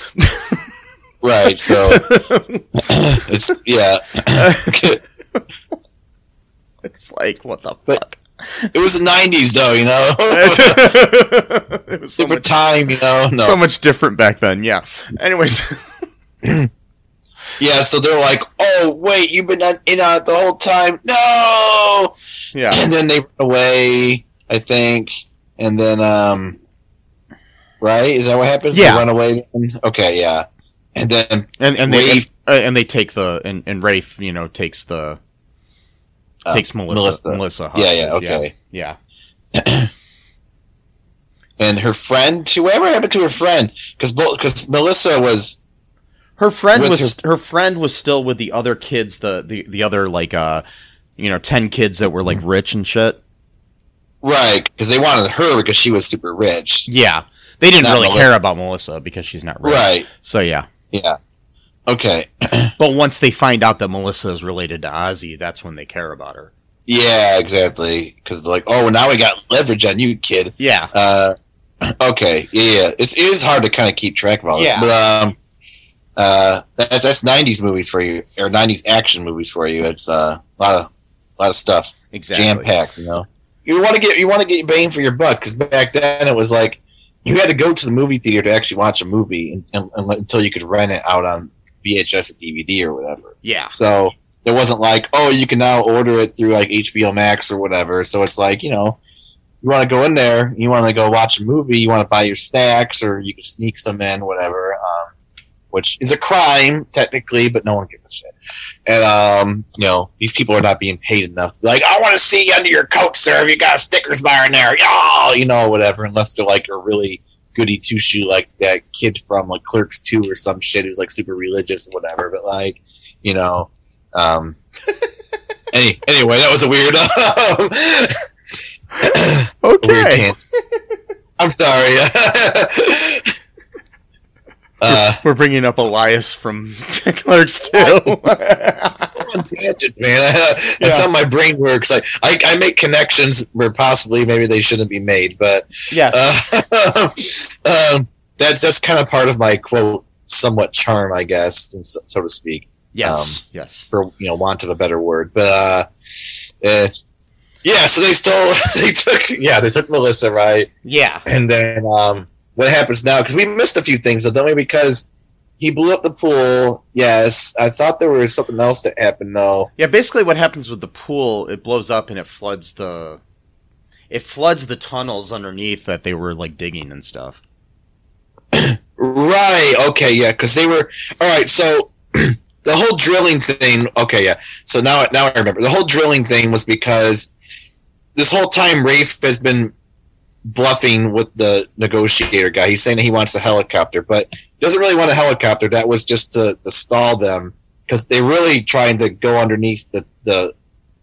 Right, so it's yeah. It's like, what the fuck? It was the nineties, though, you know. It was so different much, time, you know. No. So much different back then, yeah. Anyways, yeah. So they're like, "Oh, wait, you've been in on it the whole time." No. Yeah. And then they run away, I think, and then um, right? Is that what happens? Yeah. They run away. Okay. Yeah. And then and, and they and, uh, and they take the and, and Rafe, you know, takes the uh, takes Melissa Melissa, Melissa huh? Yeah, yeah, okay. Yeah. yeah. And her friend, whoever happened to her friend, cuz Melissa was Her friend with was her-, her friend was still with the other kids, the the, the other like uh you know ten kids that were like rich and shit. Right, because they wanted her because she was super rich. Yeah, they didn't not really Melissa. care about Melissa because she's not rich. Right. So yeah. Yeah. Okay. But once they find out that Melissa is related to Ozzy, that's when they care about her. Yeah, exactly. Because they're like, oh, well, now we got leverage on you, kid. Yeah. Uh, okay. Yeah, it, it is hard to kind of keep track of all this. Yeah. But um, uh, that's that's nineties movies for you, or nineties action movies for you. It's uh, a lot of a lot of stuff. Exactly. Jam packed, you know. You want to get you want to get bang for your buck because back then it was like you had to go to the movie theater to actually watch a movie and, and, and, until you could rent it out on V H S or D V D or whatever. Yeah. So it wasn't like, oh, you can now order it through like H B O Max or whatever. So it's like, you know, you want to go in there, you want to go watch a movie, you want to buy your snacks, or you can sneak some in, whatever. Um, which is a crime technically, but no one gives a shit. And um, you know, these people are not being paid enough to be like, I want to see under your coat, sir. If you got a Snickers bar in there, y'all, you know, whatever. Unless they're like a really goody two shoe, like that kid from like Clerks Two or some shit who's like super religious or whatever. But like, you know, um, any anyway, that was a weird. Um, okay, a weird tangent. I'm sorry. Uh, We're bringing up Elias from Clerks Two. I'm on tangent, man. That's yeah. how my brain works. I, I I make connections where possibly maybe they shouldn't be made, but yeah, uh, um, that's that's kind of part of my quote, somewhat charm, I guess, so, so to speak. Yes, um, yes, for you know, want of a better word, but uh, uh yeah. So they still they took yeah they took Melissa, right? Yeah, and then um. What happens now? Because we missed a few things, don't we? Because he blew up the pool. Yes, I thought there was something else that happened, though. Yeah, basically, what happens with the pool? It blows up and it floods the, it floods the tunnels underneath that they were like digging and stuff. Right. Okay. Yeah. Because they were. All right. So the whole drilling thing. Okay. Yeah. So now, now I remember. The whole drilling thing was because this whole time Rafe has been bluffing with the negotiator guy. He's saying that he wants a helicopter, but he doesn't really want a helicopter. That was just to, to stall them because they're really trying to go underneath the, the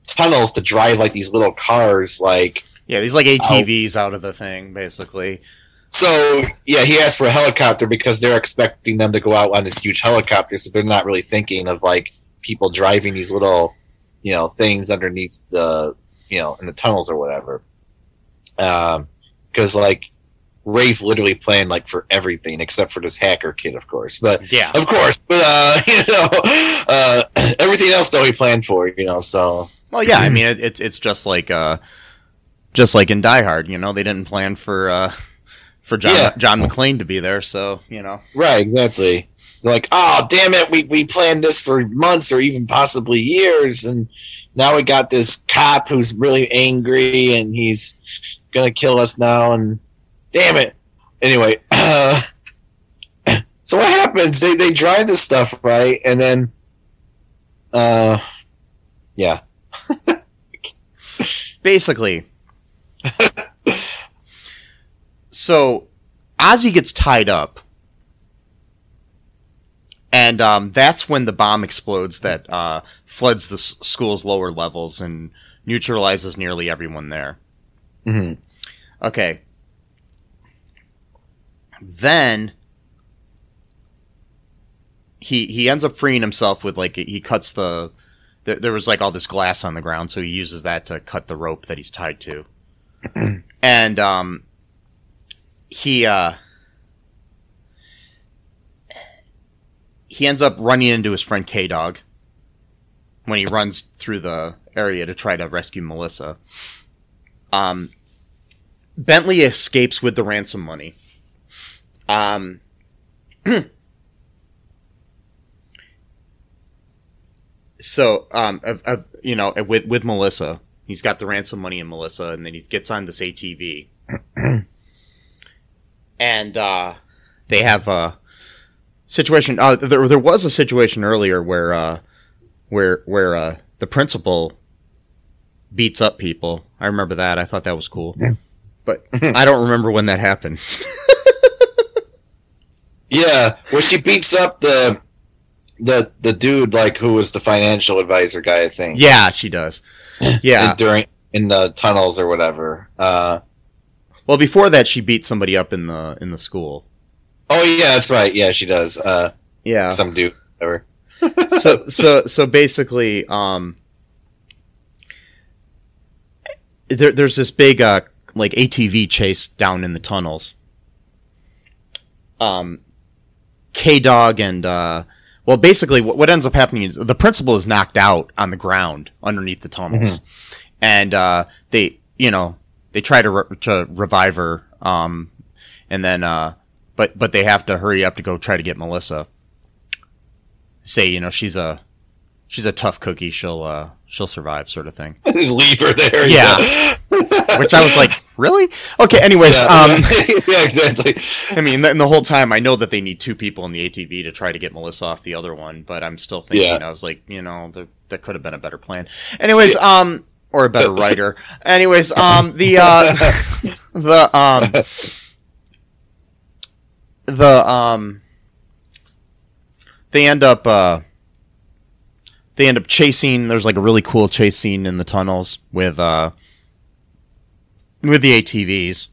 tunnels to drive like these little cars, like yeah, these like A T Vs out, out of the thing, basically. So yeah, he asked for a helicopter because they're expecting them to go out on this huge helicopter, so they're not really thinking of like people driving these little, you know, things underneath the, you know, in the tunnels or whatever. Um. Because, like, Rafe literally planned, like, for everything except for this hacker kid, of course. But, yeah. Of course. But, uh, you know, uh, everything else, though, he planned for, you know, so. Well, yeah, I mean, it, it's just like uh, just like in Die Hard, you know? They didn't plan for uh, for John yeah. John McClane to be there, so, you know. Right, exactly. They're like, oh, damn it, we, we planned this for months or even possibly years, and now we got this cop who's really angry, and he's gonna kill us now, and damn it. Anyway, uh, so what happens? They they drive this stuff, right? And then, uh, yeah. Basically, so Ozzy gets tied up, and um, that's when the bomb explodes that uh, floods the s- school's lower levels and neutralizes nearly everyone there. Mm-hmm. Okay. Then he he ends up freeing himself with, like, he cuts the th- there was like all this glass on the ground, so he uses that to cut the rope that he's tied to. And um he uh he ends up running into his friend K-Dog when he runs through the area to try to rescue Melissa. Um, Bentley escapes with the ransom money. Um, so, um, uh, uh, you know, with, with Melissa, he's got the ransom money in Melissa, and then he gets on this A T V. And, uh, they have a situation, uh, there, there was a situation earlier where, uh, where, where, uh, the principal beats up people. I remember that. I thought that was cool. Yeah. But I don't remember when that happened. Yeah. Well, she beats up the the the dude like who was the financial advisor guy, I think. Yeah, she does. Yeah, during in the tunnels or whatever. Uh, well, before that, she beat somebody up in the in the school. Oh yeah, that's right. Yeah, she does. Uh, yeah, some dude. Whatever. so so so basically, um, there there's this big uh, like A T V chase down in the tunnels. Um, K-Dog and uh, well, basically what, what ends up happening is the principal is knocked out on the ground underneath the tunnels, mm-hmm. and uh, they you know they try to re- to revive her, um, and then uh, but but they have to hurry up to go try to get Melissa. Say, you know, she's a she's a tough cookie. She'll uh, she'll survive, sort of thing. Just leave her there. Yeah. yeah. Which I was like, really? Okay. Anyways, yeah, um, yeah, exactly. I mean, and the whole time I know that they need two people in the A T V to try to get Melissa off the other one, but I'm still thinking yeah. I was like, you know, there, that could have been a better plan. Anyways, yeah. um, or a better writer. Anyways, um, the uh, the um, the um. They end up, uh, they end up chasing. There's like a really cool chase scene in the tunnels with, uh, with the A T Vs.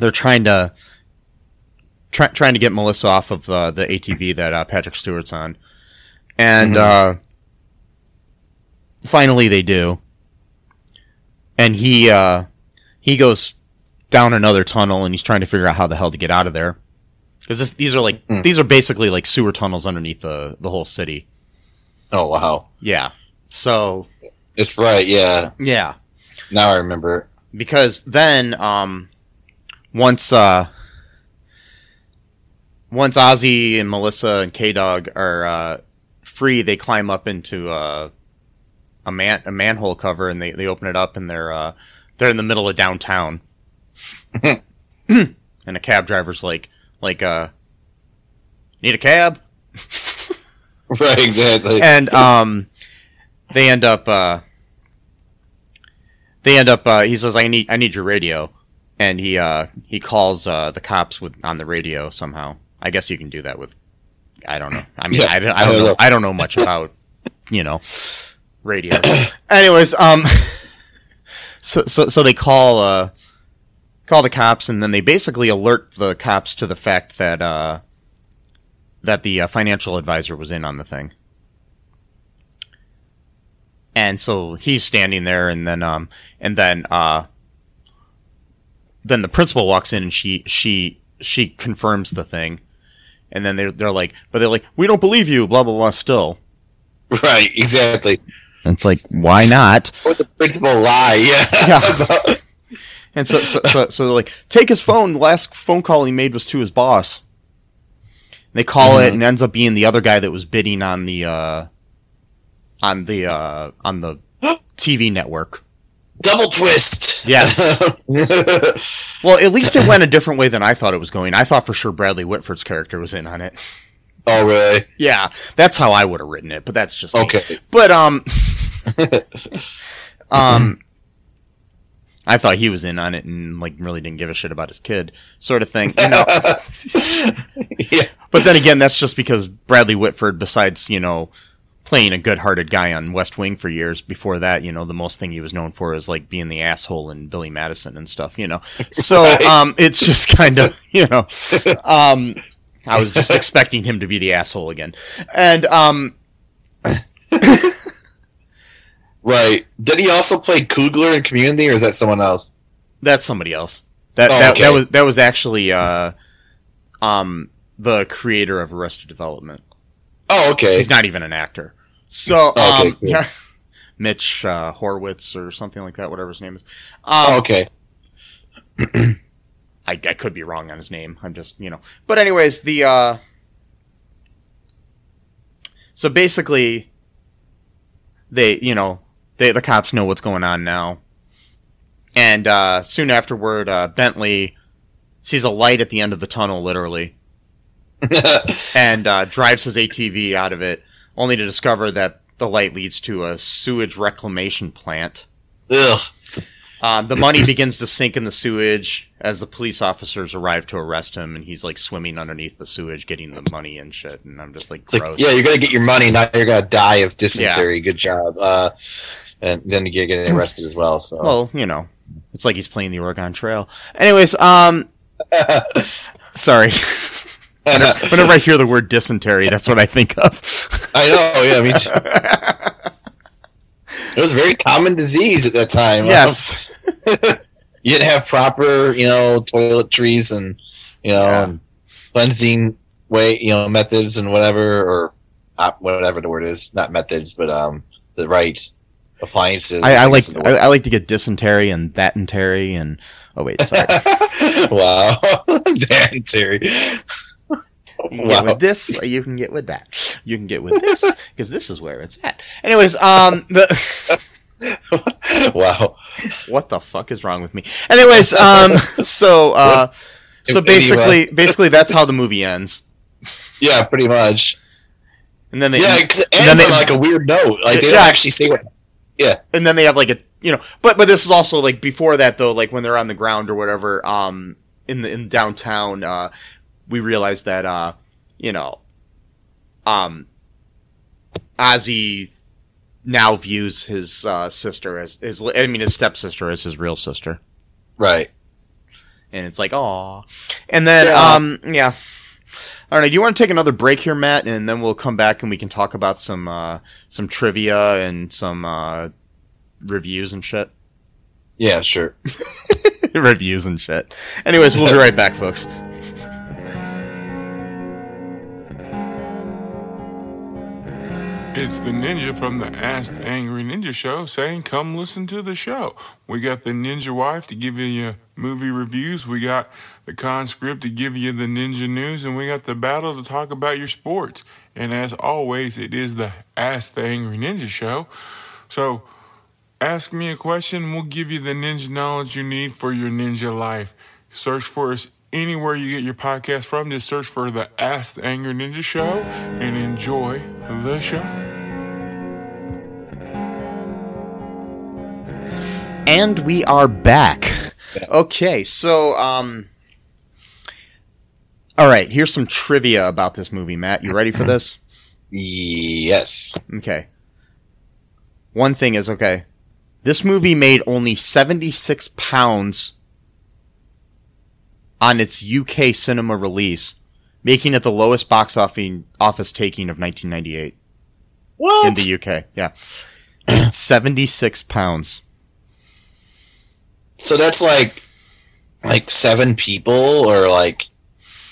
They're trying to, try, trying to get Melissa off of uh, the A T V that uh, Patrick Stewart's on, and mm-hmm. uh, finally they do. And he, uh, he goes down another tunnel, and he's trying to figure out how the hell to get out of there. Because these are like mm. these are basically like sewer tunnels underneath the the whole city. Oh wow! Yeah, so it's right. Yeah, yeah. Now I remember. Because then, um, once uh, once Ozzy and Melissa and K-Dog are uh, free, they climb up into uh, a man a manhole cover and they, they open it up and they're uh, they're in the middle of downtown, and a cab driver's like. Like, uh, need a cab? Right, exactly. And, um, they end up, uh, they end up, uh, he says, I need, I need your radio. And he, uh, he calls, uh, the cops with, on the radio somehow. I guess you can do that with, I don't know. I mean, yeah, I, I don't, I don't know, know. I don't know much about, you know, radio. Anyways, um, so, so, so they call, uh, call the cops, and then they basically alert the cops to the fact that uh, that the uh, financial advisor was in on the thing. And so he's standing there, and then um, and then uh, then the principal walks in, and she she she confirms the thing, and then they're they're like, but they're like, we don't believe you, blah blah blah. Still, right? Exactly. And it's like, why not? Or the principal lie, yeah. yeah. And so, so, so, so they're like, take his phone. The last phone call he made was to his boss. And they call mm-hmm. it, and ends up being the other guy that was bidding on the, uh, on the, uh, on the T V network. Double twist. Yes. Well, at least it went a different way than I thought it was going. I thought for sure Bradley Whitford's character was in on it. Oh, really? Yeah, that's how I would have written it, but that's just okay. Me. But um, um. I thought he was in on it and like really didn't give a shit about his kid, sort of thing. You know? Yeah. But then again, that's just because Bradley Whitford, besides, you know, playing a good-hearted guy on West Wing for years, before that, you know, the most thing he was known for is like being the asshole in Billy Madison and stuff, you know. So um, it's just kind of, you know, um, I was just expecting him to be the asshole again. And um right. Did he also play Coogler in Community, or is that someone else? That's somebody else. That oh, that, okay. that was that was actually uh, um, the creator of Arrested Development. Oh, okay. He's not even an actor. So, um, oh, okay, cool. yeah, Mitch uh, Horowitz or something like that, whatever his name is. Um, oh, okay. I I could be wrong on his name. I'm just you know. But anyways, the uh, so basically, they you know. They, the cops know what's going on now. And uh, soon afterward, uh, Bentley sees a light at the end of the tunnel, literally, and uh, drives his A T V out of it, only to discover that the light leads to a sewage reclamation plant. Ugh. Um, the money begins to sink in the sewage as the police officers arrive to arrest him, and he's like swimming underneath the sewage, getting the money and shit. And I'm just like, it's gross. Like, yeah, you're gonna get your money, now you're gonna die of dysentery. Yeah. Good job. Uh, and then you get arrested as well. So, well, you know, it's like he's playing the Oregon Trail. Anyways, um, sorry. Whenever, whenever I hear the word dysentery, that's what I think of. I know. Yeah, me too. It was a very common disease at that time. Yes. Um, you didn't have proper, you know, toiletries and, you know, yeah. and cleansing way, you know, methods and whatever, or uh, whatever the word is, not methods, but um, the right appliances. I, I like I, I like to get dysentery and that-and-terry and, oh wait, sorry. Wow. That-and-terry. You can wow. get with this, or you can get with that. You can get with this, because this is where it's at. Anyways, um... the wow. What the fuck is wrong with me? Anyways, um, so, uh, so basically, basically that's how the movie ends. Yeah, pretty much. And then they... Yeah, because it ends on, like, a weird note. Like, they yeah, don't actually say what... Yeah. And then they have, like, a, you know... But, but this is also, like, before that, though, like, when they're on the ground or whatever, um, in the, in downtown, uh... we realized that, uh, you know, um, Ozzy now views his uh, sister as his, I mean, his stepsister as his real sister. Right. And it's like, aw. And then, yeah. um, yeah. All right. Do you want to take another break here, Matt? And then we'll come back and we can talk about some, uh, some trivia and some, uh, reviews and shit. Yeah, sure. Reviews and shit. Anyways, we'll be right back, folks. It's the ninja from the Ask the Angry Ninja Show saying, come listen to the show. We got the ninja wife to give you movie reviews. We got the conscript to give you the ninja news. And we got the battle to talk about your sports. And as always, it is the Ask the Angry Ninja Show. So ask me a question and we'll give you the ninja knowledge you need for your ninja life. Search for us anywhere you get your podcast from. Just search for the Ask the Angry Ninja Show and enjoy the show. And we are back. Okay, so, um... all right, here's some trivia about this movie, Matt. You ready for this? Yes. Okay. One thing is, okay, this movie made only seventy-six pounds on its U K cinema release, making it the lowest box office taking of nineteen ninety-eight. What? In the U K, yeah. seventy-six pounds. So that's like, like seven people or like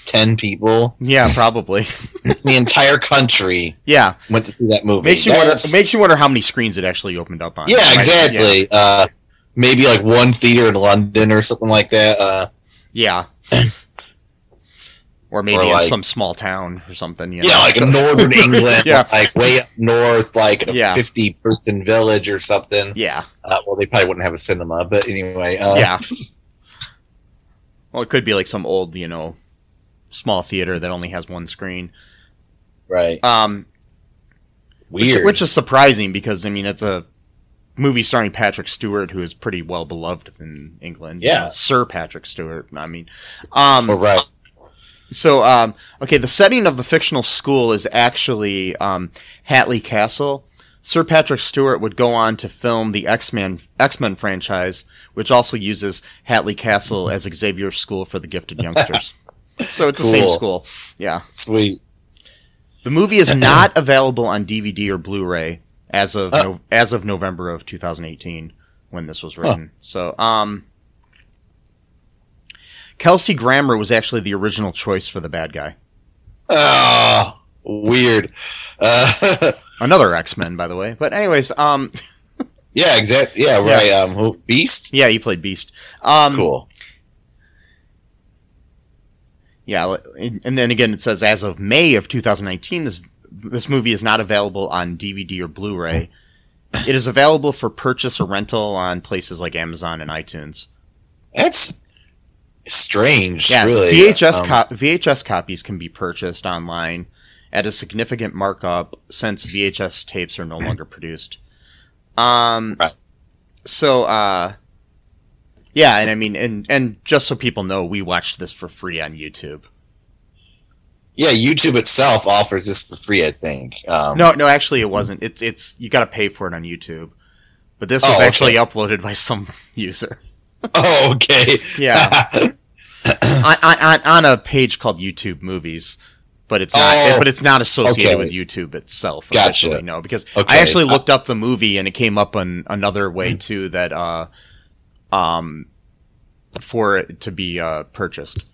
ten people. Yeah, probably. The entire country. Yeah, went to see that movie. Makes you that's... wonder. Makes you wonder how many screens it actually opened up on. Yeah, right? Exactly. Yeah. Uh, maybe like one theater in London or something like that. Uh, yeah. Or maybe or like, in some small town or something. You know? Yeah, like in northern England. Yeah. Like way up north, like a yeah. fifty-person village or something. Yeah. Uh, well, they probably wouldn't have a cinema, but anyway. Uh, yeah. Well, it could be like some old, you know, small theater that only has one screen. Right. Um, Weird. Which, which is surprising because, I mean, it's a movie starring Patrick Stewart, who is pretty well beloved in England. Yeah. You know, Sir Patrick Stewart, I mean. Um, oh, right. So, um, okay, the setting of the fictional school is actually um, Hatley Castle. Sir Patrick Stewart would go on to film the X-Men, X-Men franchise, which also uses Hatley Castle as Xavier's school for the gifted youngsters. So it's cool. The same school. Yeah. Sweet. The movie is not available on D V D or Blu-ray as of, oh. no, as of November of two thousand eighteen when this was written. Huh. So, um... Kelsey Grammer was actually the original choice for the bad guy. Oh, weird. Uh, Another X-Men, by the way. But anyways, um, yeah, exactly. Yeah, right. Yeah. Um, Beast. Yeah, he played Beast. Um, cool. Yeah, and then again, it says as of May of two thousand nineteen, this this movie is not available on D V D or Blu-ray. It is available for purchase or rental on places like Amazon and iTunes. That's. Strange, yeah, really. V H S um, co- V H S copies can be purchased online at a significant markup since V H S tapes are no longer produced. Um, right. So, uh, Yeah, and I mean, and, and just so people know, we watched this for free on YouTube. Yeah, YouTube itself offers this for free, I think. Um, no, no, actually, it wasn't. It's it's you got to pay for it on YouTube, but this was oh, actually okay. uploaded by some user. Oh, okay. Yeah, on, on, on a page called YouTube Movies, but it's not. Oh, but it's not associated okay. with YouTube itself. Gotcha. Officially, no, because okay. I actually looked up the movie and it came up on another way too that uh, um, for it to be uh purchased.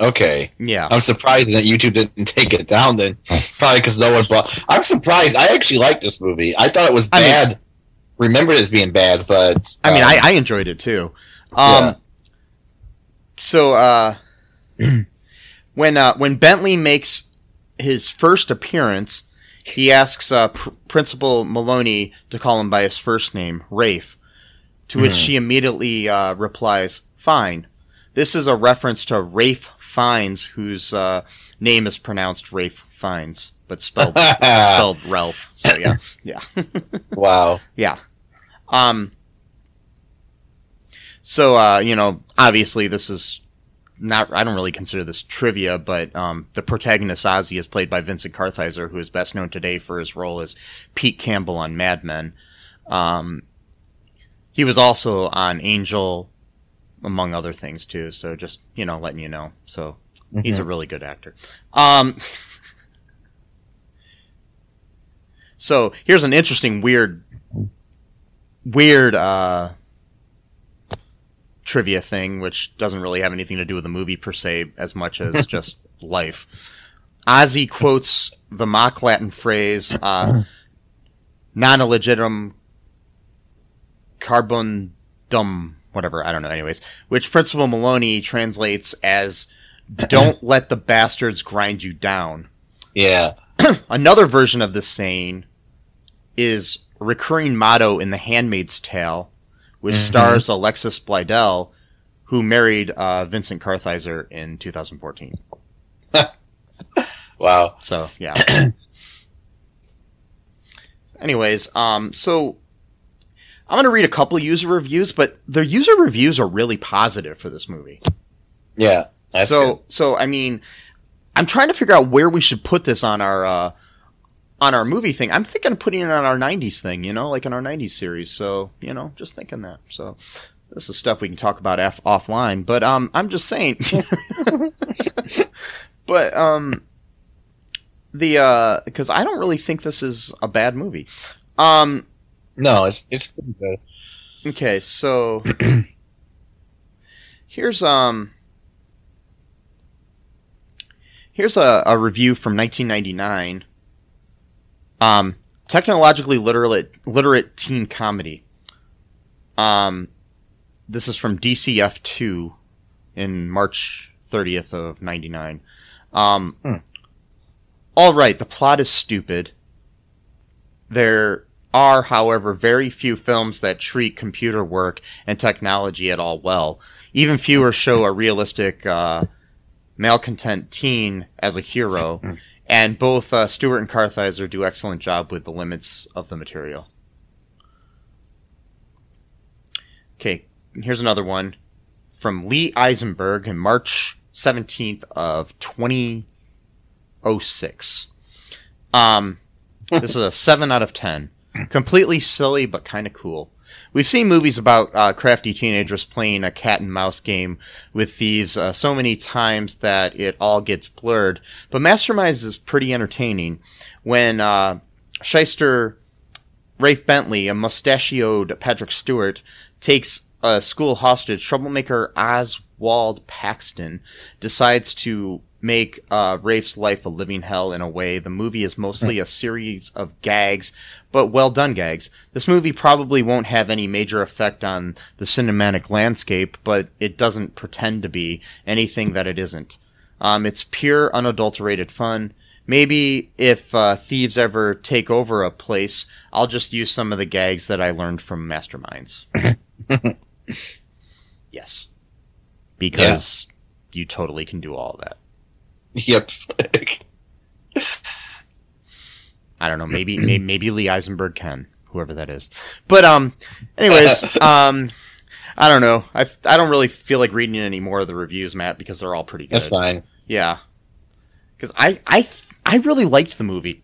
Okay. Yeah. I'm surprised that YouTube didn't take it down then. Probably because no one bought. I'm surprised. I actually liked this movie. I thought it was I bad. Mean, Remembered as being bad, but uh, I mean, I, I enjoyed it too. Um, yeah. So uh, when uh, when Bentley makes his first appearance, he asks uh, Pr- Principal Maloney to call him by his first name, Rafe, to which mm. she immediately uh, replies, "Fine." This is a reference to Rafe Fiennes, whose uh, name is pronounced Rafe Fiennes, but spelled spelled Ralph. So yeah, yeah. Wow. Yeah. Um. So uh, you know, obviously, this is not. I don't really consider this trivia, but um, the protagonist Ozzy is played by Vincent Kartheiser, who is best known today for his role as Pete Campbell on Mad Men. Um, he was also on Angel, among other things too. So just, you know, letting you know. So mm-hmm. he's a really good actor. Um, so here's an interesting, weird, weird, uh, trivia thing, which doesn't really have anything to do with the movie per se, as much as just life. Ozzy quotes the mock Latin phrase, uh, non illegitim carbondum, whatever, I don't know, anyways, which Principal Maloney translates as, "Don't let the bastards grind you down." Yeah. Another version of this saying is a recurring motto in The Handmaid's Tale, which mm-hmm. stars Alexis Bledel, who married uh, Vincent Kartheiser in two thousand fourteen. Wow. So, yeah. Anyways, um, so... I'm going to read a couple user reviews, but the user reviews are really positive for this movie. Yeah. That's so, good. so I mean, I'm trying to figure out where we should put this on our, uh, on our movie thing. I'm thinking of putting it on our nineties thing, you know, like in our nineties series. So, you know, just thinking that. So this is stuff we can talk about af- offline, but, um, I'm just saying, but, um, the, uh, cause I don't really think this is a bad movie. Um, No, it's it's good. Okay, so here's um here's a, a review from nineteen ninety-nine. Um, technologically literate literate teen comedy. Um, this is from D C F two in March thirtieth of ninety-nine. Um, hmm. All right, the plot is stupid. They're are, however, very few films that treat computer work and technology at all well. Even fewer show a realistic uh, malcontent teen as a hero, and both uh, Stewart and Kartheiser do excellent job with the limits of the material. Okay, here's another one from Lee Eisenberg in March seventeenth of twenty oh six. Um, this is a seven out of ten. Completely silly, but kind of cool. We've seen movies about uh, crafty teenagers playing a cat-and-mouse game with thieves uh, so many times that it all gets blurred, but Masterminds is pretty entertaining. When uh, shyster Rafe Bentley, a mustachioed Patrick Stewart, takes a school hostage, troublemaker Oswald Paxton decides to make uh, Rafe's life a living hell in a way. The movie is mostly a series of gags, but well-done gags. This movie probably won't have any major effect on the cinematic landscape, but it doesn't pretend to be anything that it isn't. Um, it's pure, unadulterated fun. Maybe if uh, thieves ever take over a place, I'll just use some of the gags that I learned from Masterminds. Yes. Because yeah. you totally can do all of that. Yep. I don't know. Maybe, maybe maybe Lee Eisenberg can, whoever that is. But um, anyways, um, I don't know. I, I don't really feel like reading any more of the reviews, Matt, because they're all pretty good. That's fine. Yeah. Because I, I, I really liked the movie.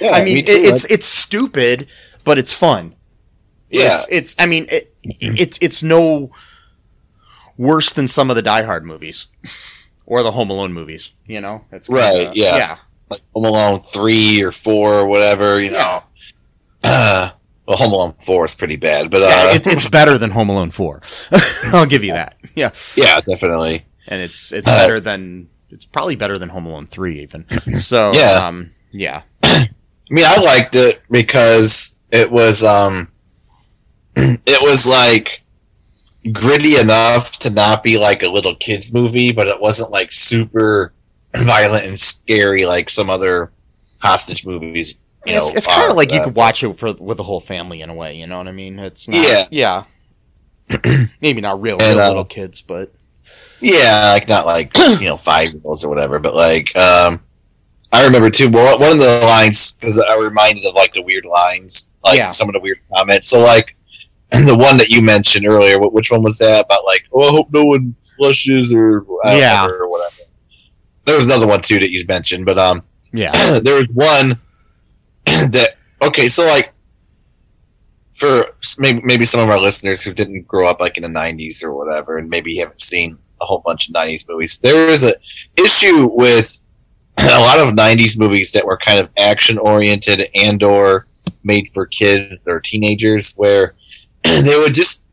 Yeah, I mean, me too, it, it's it's stupid, but it's fun. Yeah. It's, it's I mean, it, it's it's no worse than some of the Die Hard movies or the Home Alone movies, you know? It's kinda, right, yeah. yeah. Like Home Alone three or four or whatever, you yeah. know. Uh, well, Home Alone four is pretty bad, but... Uh, yeah, it, it's better than Home Alone four. I'll give you that. Yeah, yeah, definitely. And it's it's uh, better than... It's probably better than Home Alone three, even. So, yeah. Um, yeah. I mean, I liked it because it was... um. It was like gritty enough to not be like a little kids movie, but it wasn't like super violent and scary like some other hostage movies. You know, it's it's kind of like that. You could watch it for with the whole family in a way. You know what I mean? It's not, yeah, yeah. Maybe not real, real and, uh, little kids, but yeah, like not like you know five year olds or whatever. But like, um, I remember too. Well, one of the lines because I reminded of like the weird lines, like yeah. some of the weird comments. So like. And the one that you mentioned earlier, which one was that? About like, oh, I hope no one flushes or whatever, yeah. or whatever. There was another one, too, that you mentioned. But um, yeah, there was one that, okay, so like, for maybe, maybe some of our listeners who didn't grow up like in the nineties or whatever, and maybe haven't seen a whole bunch of nineties movies, there was an issue with a lot of nineties movies that were kind of action-oriented and or made for kids or teenagers where... they would just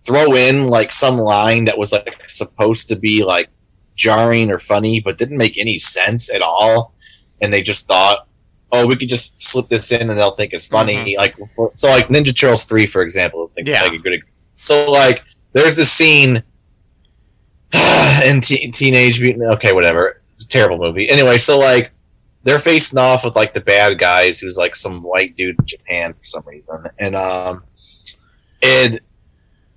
throw in like some line that was like supposed to be like jarring or funny, but didn't make any sense at all. And they just thought, "Oh, we could just slip this in, and they'll think it's funny." Mm-hmm. Like so, like Ninja Turtles three, for example, is yeah. like a good. So like, there's this scene in t- Teenage Mutant. Okay, whatever. It's a terrible movie. Anyway, so like. They're facing off with like the bad guys, who's like some white dude in Japan for some reason, and um. And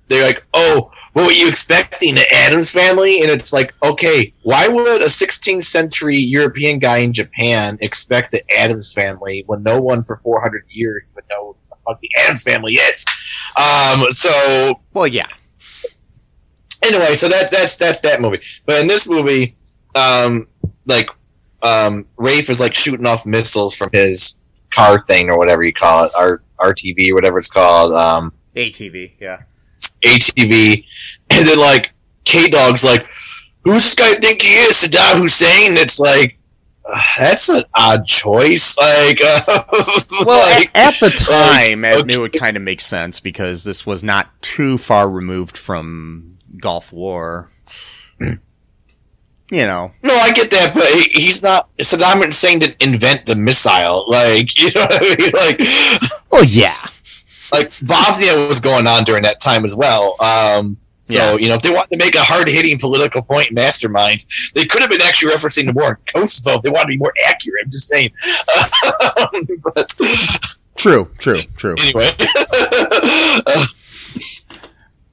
they're like, oh, what were you expecting, the Adams Family? And it's like, okay, why would a sixteenth century European guy in Japan expect the Adams Family when no one for four hundred years would know what the fuck the Adams Family is? Um, so... Well, yeah. Anyway, so that that's that's that movie. But in this movie, um, like, um, Rafe is, like, shooting off missiles from his car thing or whatever you call it, or R T V or whatever it's called, um... A T V, yeah. A T V, and then like K Dog's like, who's this guy think he is, Saddam Hussein? It's like uh, that's an odd choice. Like, uh, well, like, at, at the time, like, okay. It would kind of make sense because this was not too far removed from Gulf War. Mm. You know, no, I get that, but he's not Saddam Hussein didn't invent the missile. Like, you know what I mean? Like, well, yeah. Like, Bosnia was going on during that time as well. Um, so, yeah. you know, if they wanted to make a hard-hitting political point in Masterminds, they could have been actually referencing the war in Kosovo if they wanted to be more accurate. I'm just saying. Um, but, true, true, true. Anyway. uh,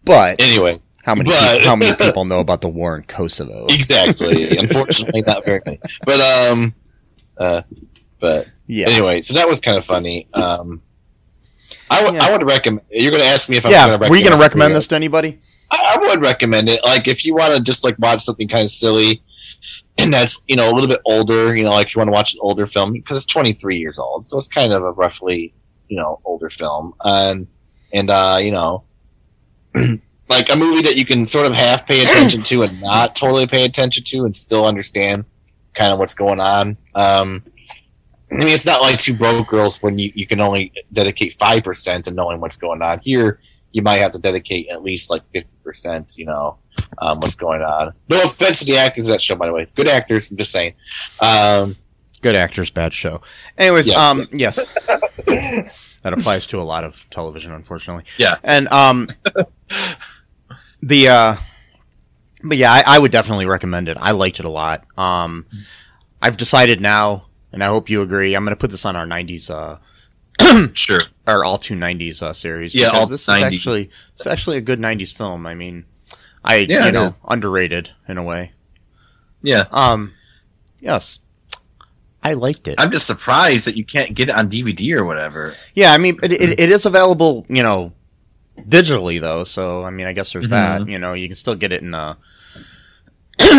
but. Anyway. How many, but, people, how many people know about the war in Kosovo? Exactly. Unfortunately, not very many. But, um, uh, but yeah. Anyway, so that was kind of funny. Um. I, w- yeah. I would recommend. You're going to ask me if I'm yeah. going to recommend. Were you going to recommend this to anybody? I, I would recommend it. Like if you want to just like watch something kind of silly, and that's you know a little bit older. You know, like you want to watch an older film because it's twenty-three years old, so it's kind of a roughly you know older film, and and uh, you know, like a movie that you can sort of half pay attention to and not totally pay attention to, and still understand kind of what's going on. Um, I mean, it's not like Two Broke Girls when you, you can only dedicate five percent to knowing what's going on. Here, you might have to dedicate at least like fifty percent, you know, um, what's going on. No offense to the actors of that show, by the way. Good actors, I'm just saying. Um, Good actors, bad show. Anyways, yeah. um, yes. That applies to a lot of television, unfortunately. Yeah. And um, the, uh, but yeah, I, I would definitely recommend it. I liked it a lot. Um, I've decided now. And I hope you agree. I'm going to put this on our nineties, uh, sure, our all two nineties uh, series. Yeah, because all this nineties. Is actually it's actually a good nineties film. I mean, I yeah, you know yeah. underrated in a way. Yeah. Um. Yes, I liked it. I'm just surprised that you can't get it on D V D or whatever. Yeah, I mean, it, it, it is available, you know, digitally though, so I mean, I guess there's mm-hmm. that. You know, you can still get it in a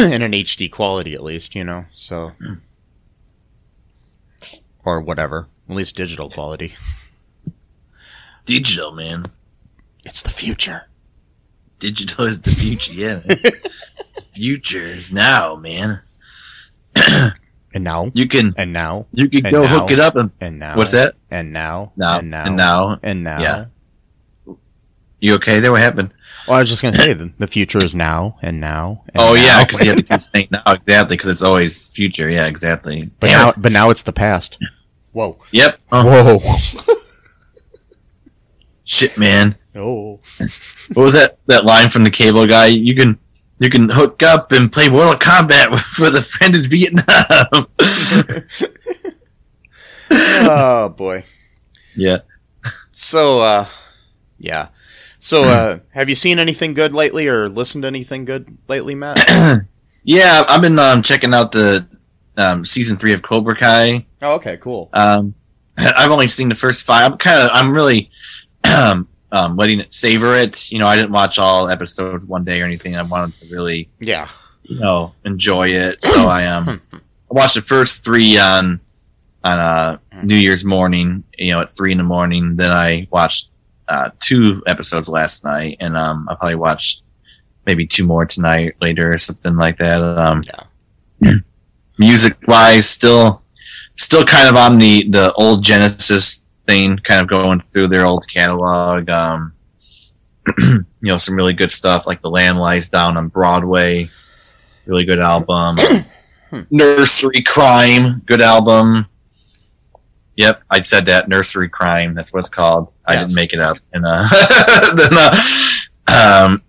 in an H D quality at least. You know, so or whatever, at least digital quality. Digital, man, it's the future. Digital is the future. Yeah, future is now, man. And now you can, and now you can go now, hook it up, and, and now what's that? And now, now, and now, and now, and now. Yeah. You okay there? What happened? Well, I was just gonna say the, the future is now, and now. And oh now. Yeah, because you have to keep saying now exactly because it's always future. Yeah, exactly. But Damn. now, but now it's the past. Whoa. Yep. Uh-huh. Whoa. Shit, man. Oh. What was that? That line from the cable guy? You can. You can hook up and play Mortal Kombat for the friend in Vietnam. Oh, boy. Yeah. So, uh, yeah. So, uh, have you seen anything good lately or listened to anything good lately, Matt? Yeah, I've been um, checking out the um, season three of Cobra Kai. Oh, okay, cool. Um, I've only seen the first five. I'm kind of, I'm really... Um, letting it savor it, you know. I didn't watch all episodes one day or anything. I wanted to really, yeah, you know, enjoy it. So I um, I watched the first three on on uh, New Year's morning, you know, at three in the morning. Then I watched uh, two episodes last night, and um, I probably watched maybe two more tonight, later, or something like that. Um, yeah. Music wise, still, still kind of on the the old Genesis thing, kind of going through their old catalog. Um, you know, some really good stuff like The Land Lies Down on Broadway, really good album. Nursery Crime, good album. Yep, I said that, Nursery Crime, that's what it's called. Yes. I didn't make it up. And uh, then, uh um,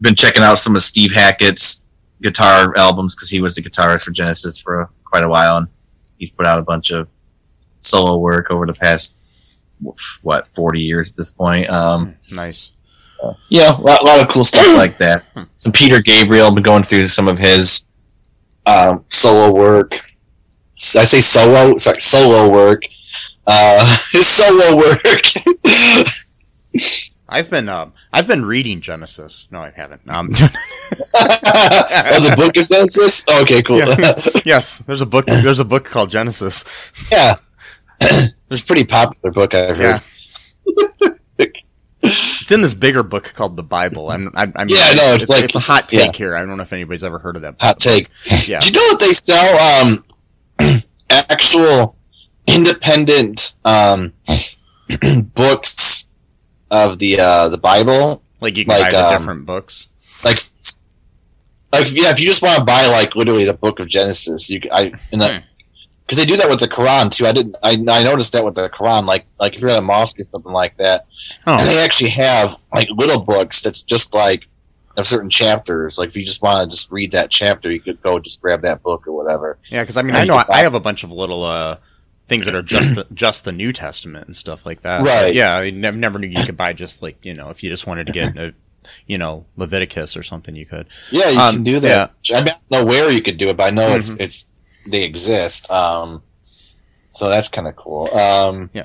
been checking out some of Steve Hackett's guitar albums because he was the guitarist for Genesis for quite a while, and he's put out a bunch of solo work over the past what forty years at this point. Um, nice, uh, yeah, a lot, a lot of cool stuff like that. Some Peter Gabriel, been going through some of his um, solo work. I say solo, sorry, solo work. Uh, his solo work. I've been um, I've been reading Genesis. No, I haven't. No, I'm doing... Oh, the book of Genesis. Oh, okay, cool. Yeah. Yes, there's a book. There's a book called Genesis. Yeah. It's a pretty popular book, I've heard. Yeah. It's in this bigger book called the Bible. I'm, I'm, I'm yeah, no, it's, it's like it's a hot take yeah. here. I don't know if anybody's ever heard of that. Hot take. Yeah. Do you know what they sell? Um, actual independent um books of the uh the Bible. Like you can like, buy the um, different books. Like, like yeah, if you just want to buy like literally the Book of Genesis, you I in the. Hmm. Because they do that with the Quran too. I didn't. I, I noticed that with the Quran. Like, like if you're at a mosque or something like that, oh. and they actually have like little books that's just like of certain chapters. Like if you just want to just read that chapter, you could go just grab that book or whatever. Yeah, because I mean, and I know I, I have a bunch of little uh, things that are just the, just the New Testament and stuff like that. Right. But yeah, I never, never knew you could buy just like you know if you just wanted to get a, you know Leviticus or something, you could. Yeah, you um, can do that. Yeah. I don't know where you could do it, but I know mm-hmm. it's it's. They exist, um, so that's kind of cool. Um, yeah,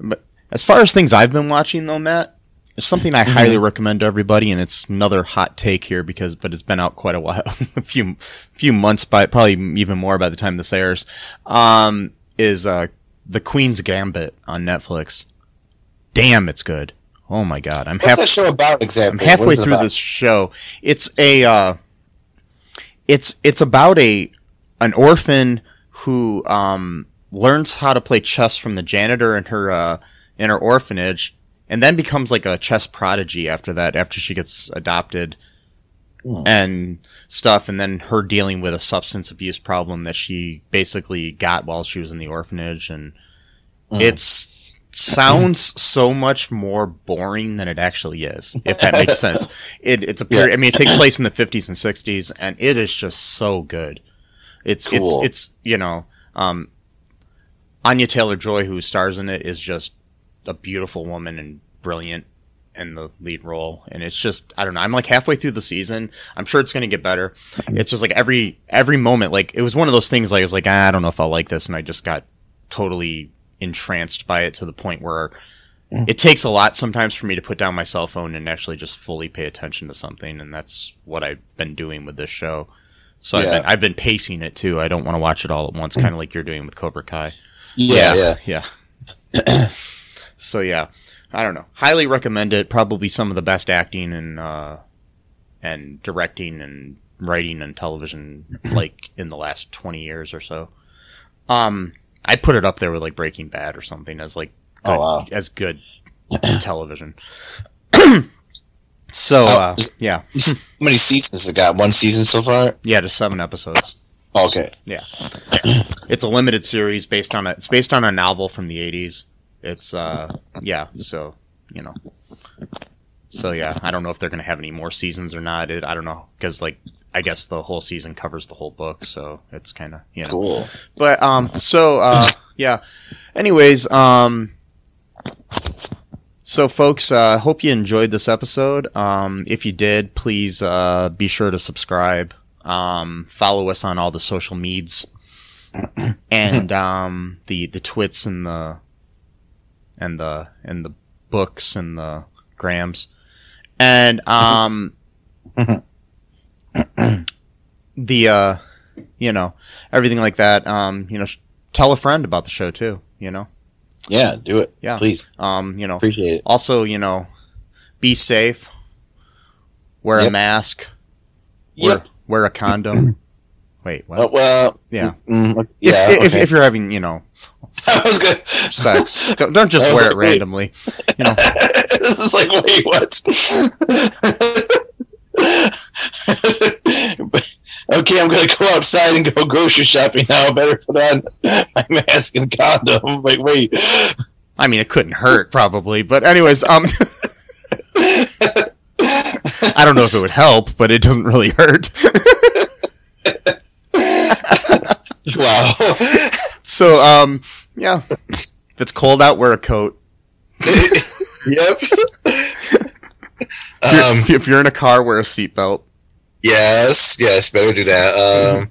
but as far as things I've been watching, though, Matt, there's something I highly recommend to everybody, and it's another hot take here because, but it's been out quite a while, a few few months, by probably even more by the time this airs. Um, is uh, The Queen's Gambit on Netflix? Damn, it's good. Oh my god, I'm half- What's that show about exactly? I'm halfway through about? this show. It's a, uh, it's it's about a. an orphan who um, learns how to play chess from the janitor in her uh, in her orphanage, and then becomes like a chess prodigy after that. After she gets adopted oh. and stuff, and then her dealing with a substance abuse problem that she basically got while she was in the orphanage, and oh. it's sounds so much more boring than it actually is. If that makes sense, it, it's a period. I mean, it takes place in the fifties and sixties, and it is just so good. It's, cool. it's, it's, you know, um, Anya Taylor-Joy, who stars in it, is just a beautiful woman and brilliant in the lead role. And it's just, I don't know, I'm like halfway through the season. I'm sure it's going to get better. It's just like every, every moment, like it was one of those things like, I was like, ah, I don't know if I'll like this. And I just got totally entranced by it to the point where It takes a lot sometimes for me to put down my cell phone and actually just fully pay attention to something, and that's what I've been doing with this show. So yeah. I've, been, I've been pacing it, too. I don't want to watch it all at once, kind of like you're doing with Cobra Kai. Yeah, yeah. yeah. So, yeah, I don't know. Highly recommend it. Probably some of the best acting and uh, and directing and writing and television, like, in the last twenty years or so. Um, I put it up there with, like, Breaking Bad or something as, like, Good, oh, wow. as good television. So, uh, yeah. How many seasons has it got? One season so far? Yeah, just seven episodes. Oh, okay. Yeah. yeah. It's a limited series based on a, it's based on a novel from the eighties. It's, uh, yeah, so, you know. So, yeah, I don't know if they're going to have any more seasons or not. It, I don't know, because, like, I guess the whole season covers the whole book, so it's kind of, you know. Cool. But, um, so, uh, yeah. Anyways, um... So, folks, I uh, hope you enjoyed this episode. Um, if you did, please uh, be sure to subscribe. Um, follow us on all the social medias and um, the the twits and the and the and the books and the grams. And um, the uh, you know, everything like that. Um, you know, sh- tell a friend about the show too. You know. Yeah, do it. Yeah, please. Um, you know, appreciate it. Also, you know, be safe. Wear yep. a mask. Yep. Wear, wear a condom. Wait, what? Uh, well, yeah, mm, yeah. If, okay. if, if you're having, you know, sex, don't, don't just wear like, it randomly. Wait. You know, it's like wait, what? Okay, I'm gonna go outside and go grocery shopping now. I better put on my mask and condom. Like, wait. I mean, it couldn't hurt, probably. But anyways, um, I don't know if it would help, but it doesn't really hurt. Wow. So, um, yeah, if it's cold out, wear a coat. Yep. If you're, um, if you're in a car, wear a seatbelt. Yes, yes, better do that. Um,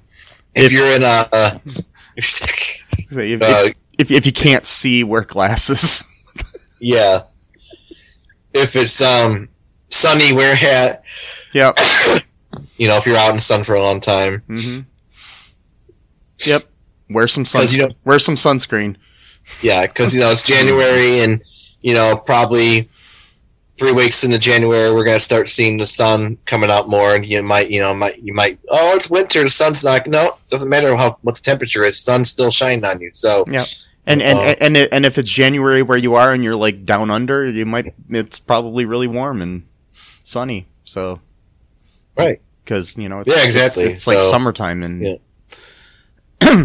if, if you're in a, uh, if, uh, if if you can't see, wear glasses. Yeah. If it's um sunny, wear a hat. Yep. You know, if you're out in the sun for a long time. Mm-hmm. Yep. Wear some sun. You know, wear some sunscreen. Yeah, because you know it's January, and you know probably. Three weeks into January, we're gonna start seeing the sun coming out more, and you might, you know, might you might. Oh, it's winter. The sun's not. No, doesn't matter how what the temperature is. The sun's still shining on you. So yeah, and and, uh, and and and if it's January where you are and you're like down under, you might. It's probably really warm and sunny. So right, because you know, it's, yeah, exactly. It's, it's like so, summertime in yeah.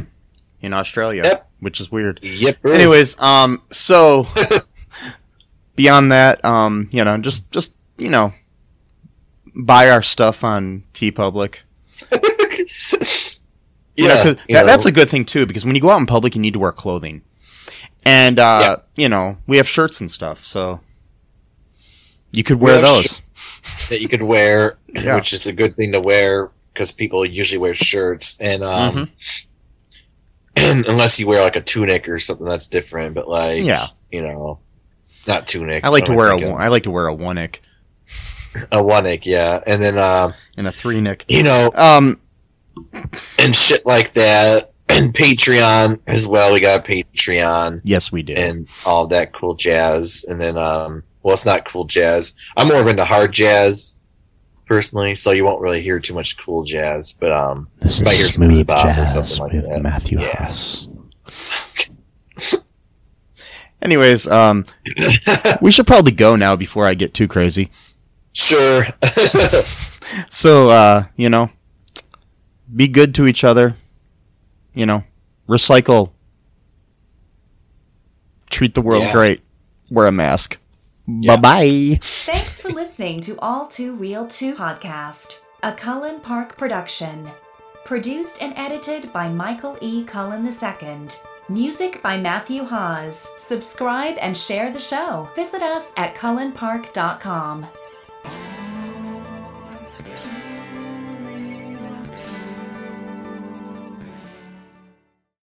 in Australia, yep. which is weird. Yep. Really. Anyways, um, so. Beyond that, um, you know, just, just you know, buy our stuff on TeePublic. you yeah, know, you that, know. That's a good thing, too, because when you go out in public, you need to wear clothing. And, uh, yeah. you know, we have shirts and stuff, so you could wear we those. That you could wear, yeah. which is a good thing to wear, because people usually wear shirts. And um, mm-hmm. unless you wear, like, a tunic or something that's different, but, like, yeah. you know. Not tunic. I like to wear a one, I like to wear a one-ick. A one-ick, yeah. And then... Uh, and a three-nick. You know, um, and shit like that. And Patreon as well. We got Patreon. Yes, we do. And all that cool jazz. And then, um, well, it's not cool jazz. I'm more into hard jazz, personally, so you won't really hear too much cool jazz. But um, this you might hear some smooth jazz or something like with that. Matthew yeah. Haas. Anyways, um, we should probably go now before I get too crazy. Sure. So, uh, you know, be good to each other. You know, recycle. Treat the world yeah. great. Wear a mask. Yeah. Bye-bye. Thanks for listening to All Too Real two podcast, a Collin Park production. Produced and edited by Michael E. Collin the Second. Music by Matthew Haas. Subscribe and share the show. Visit us at collin park dot com.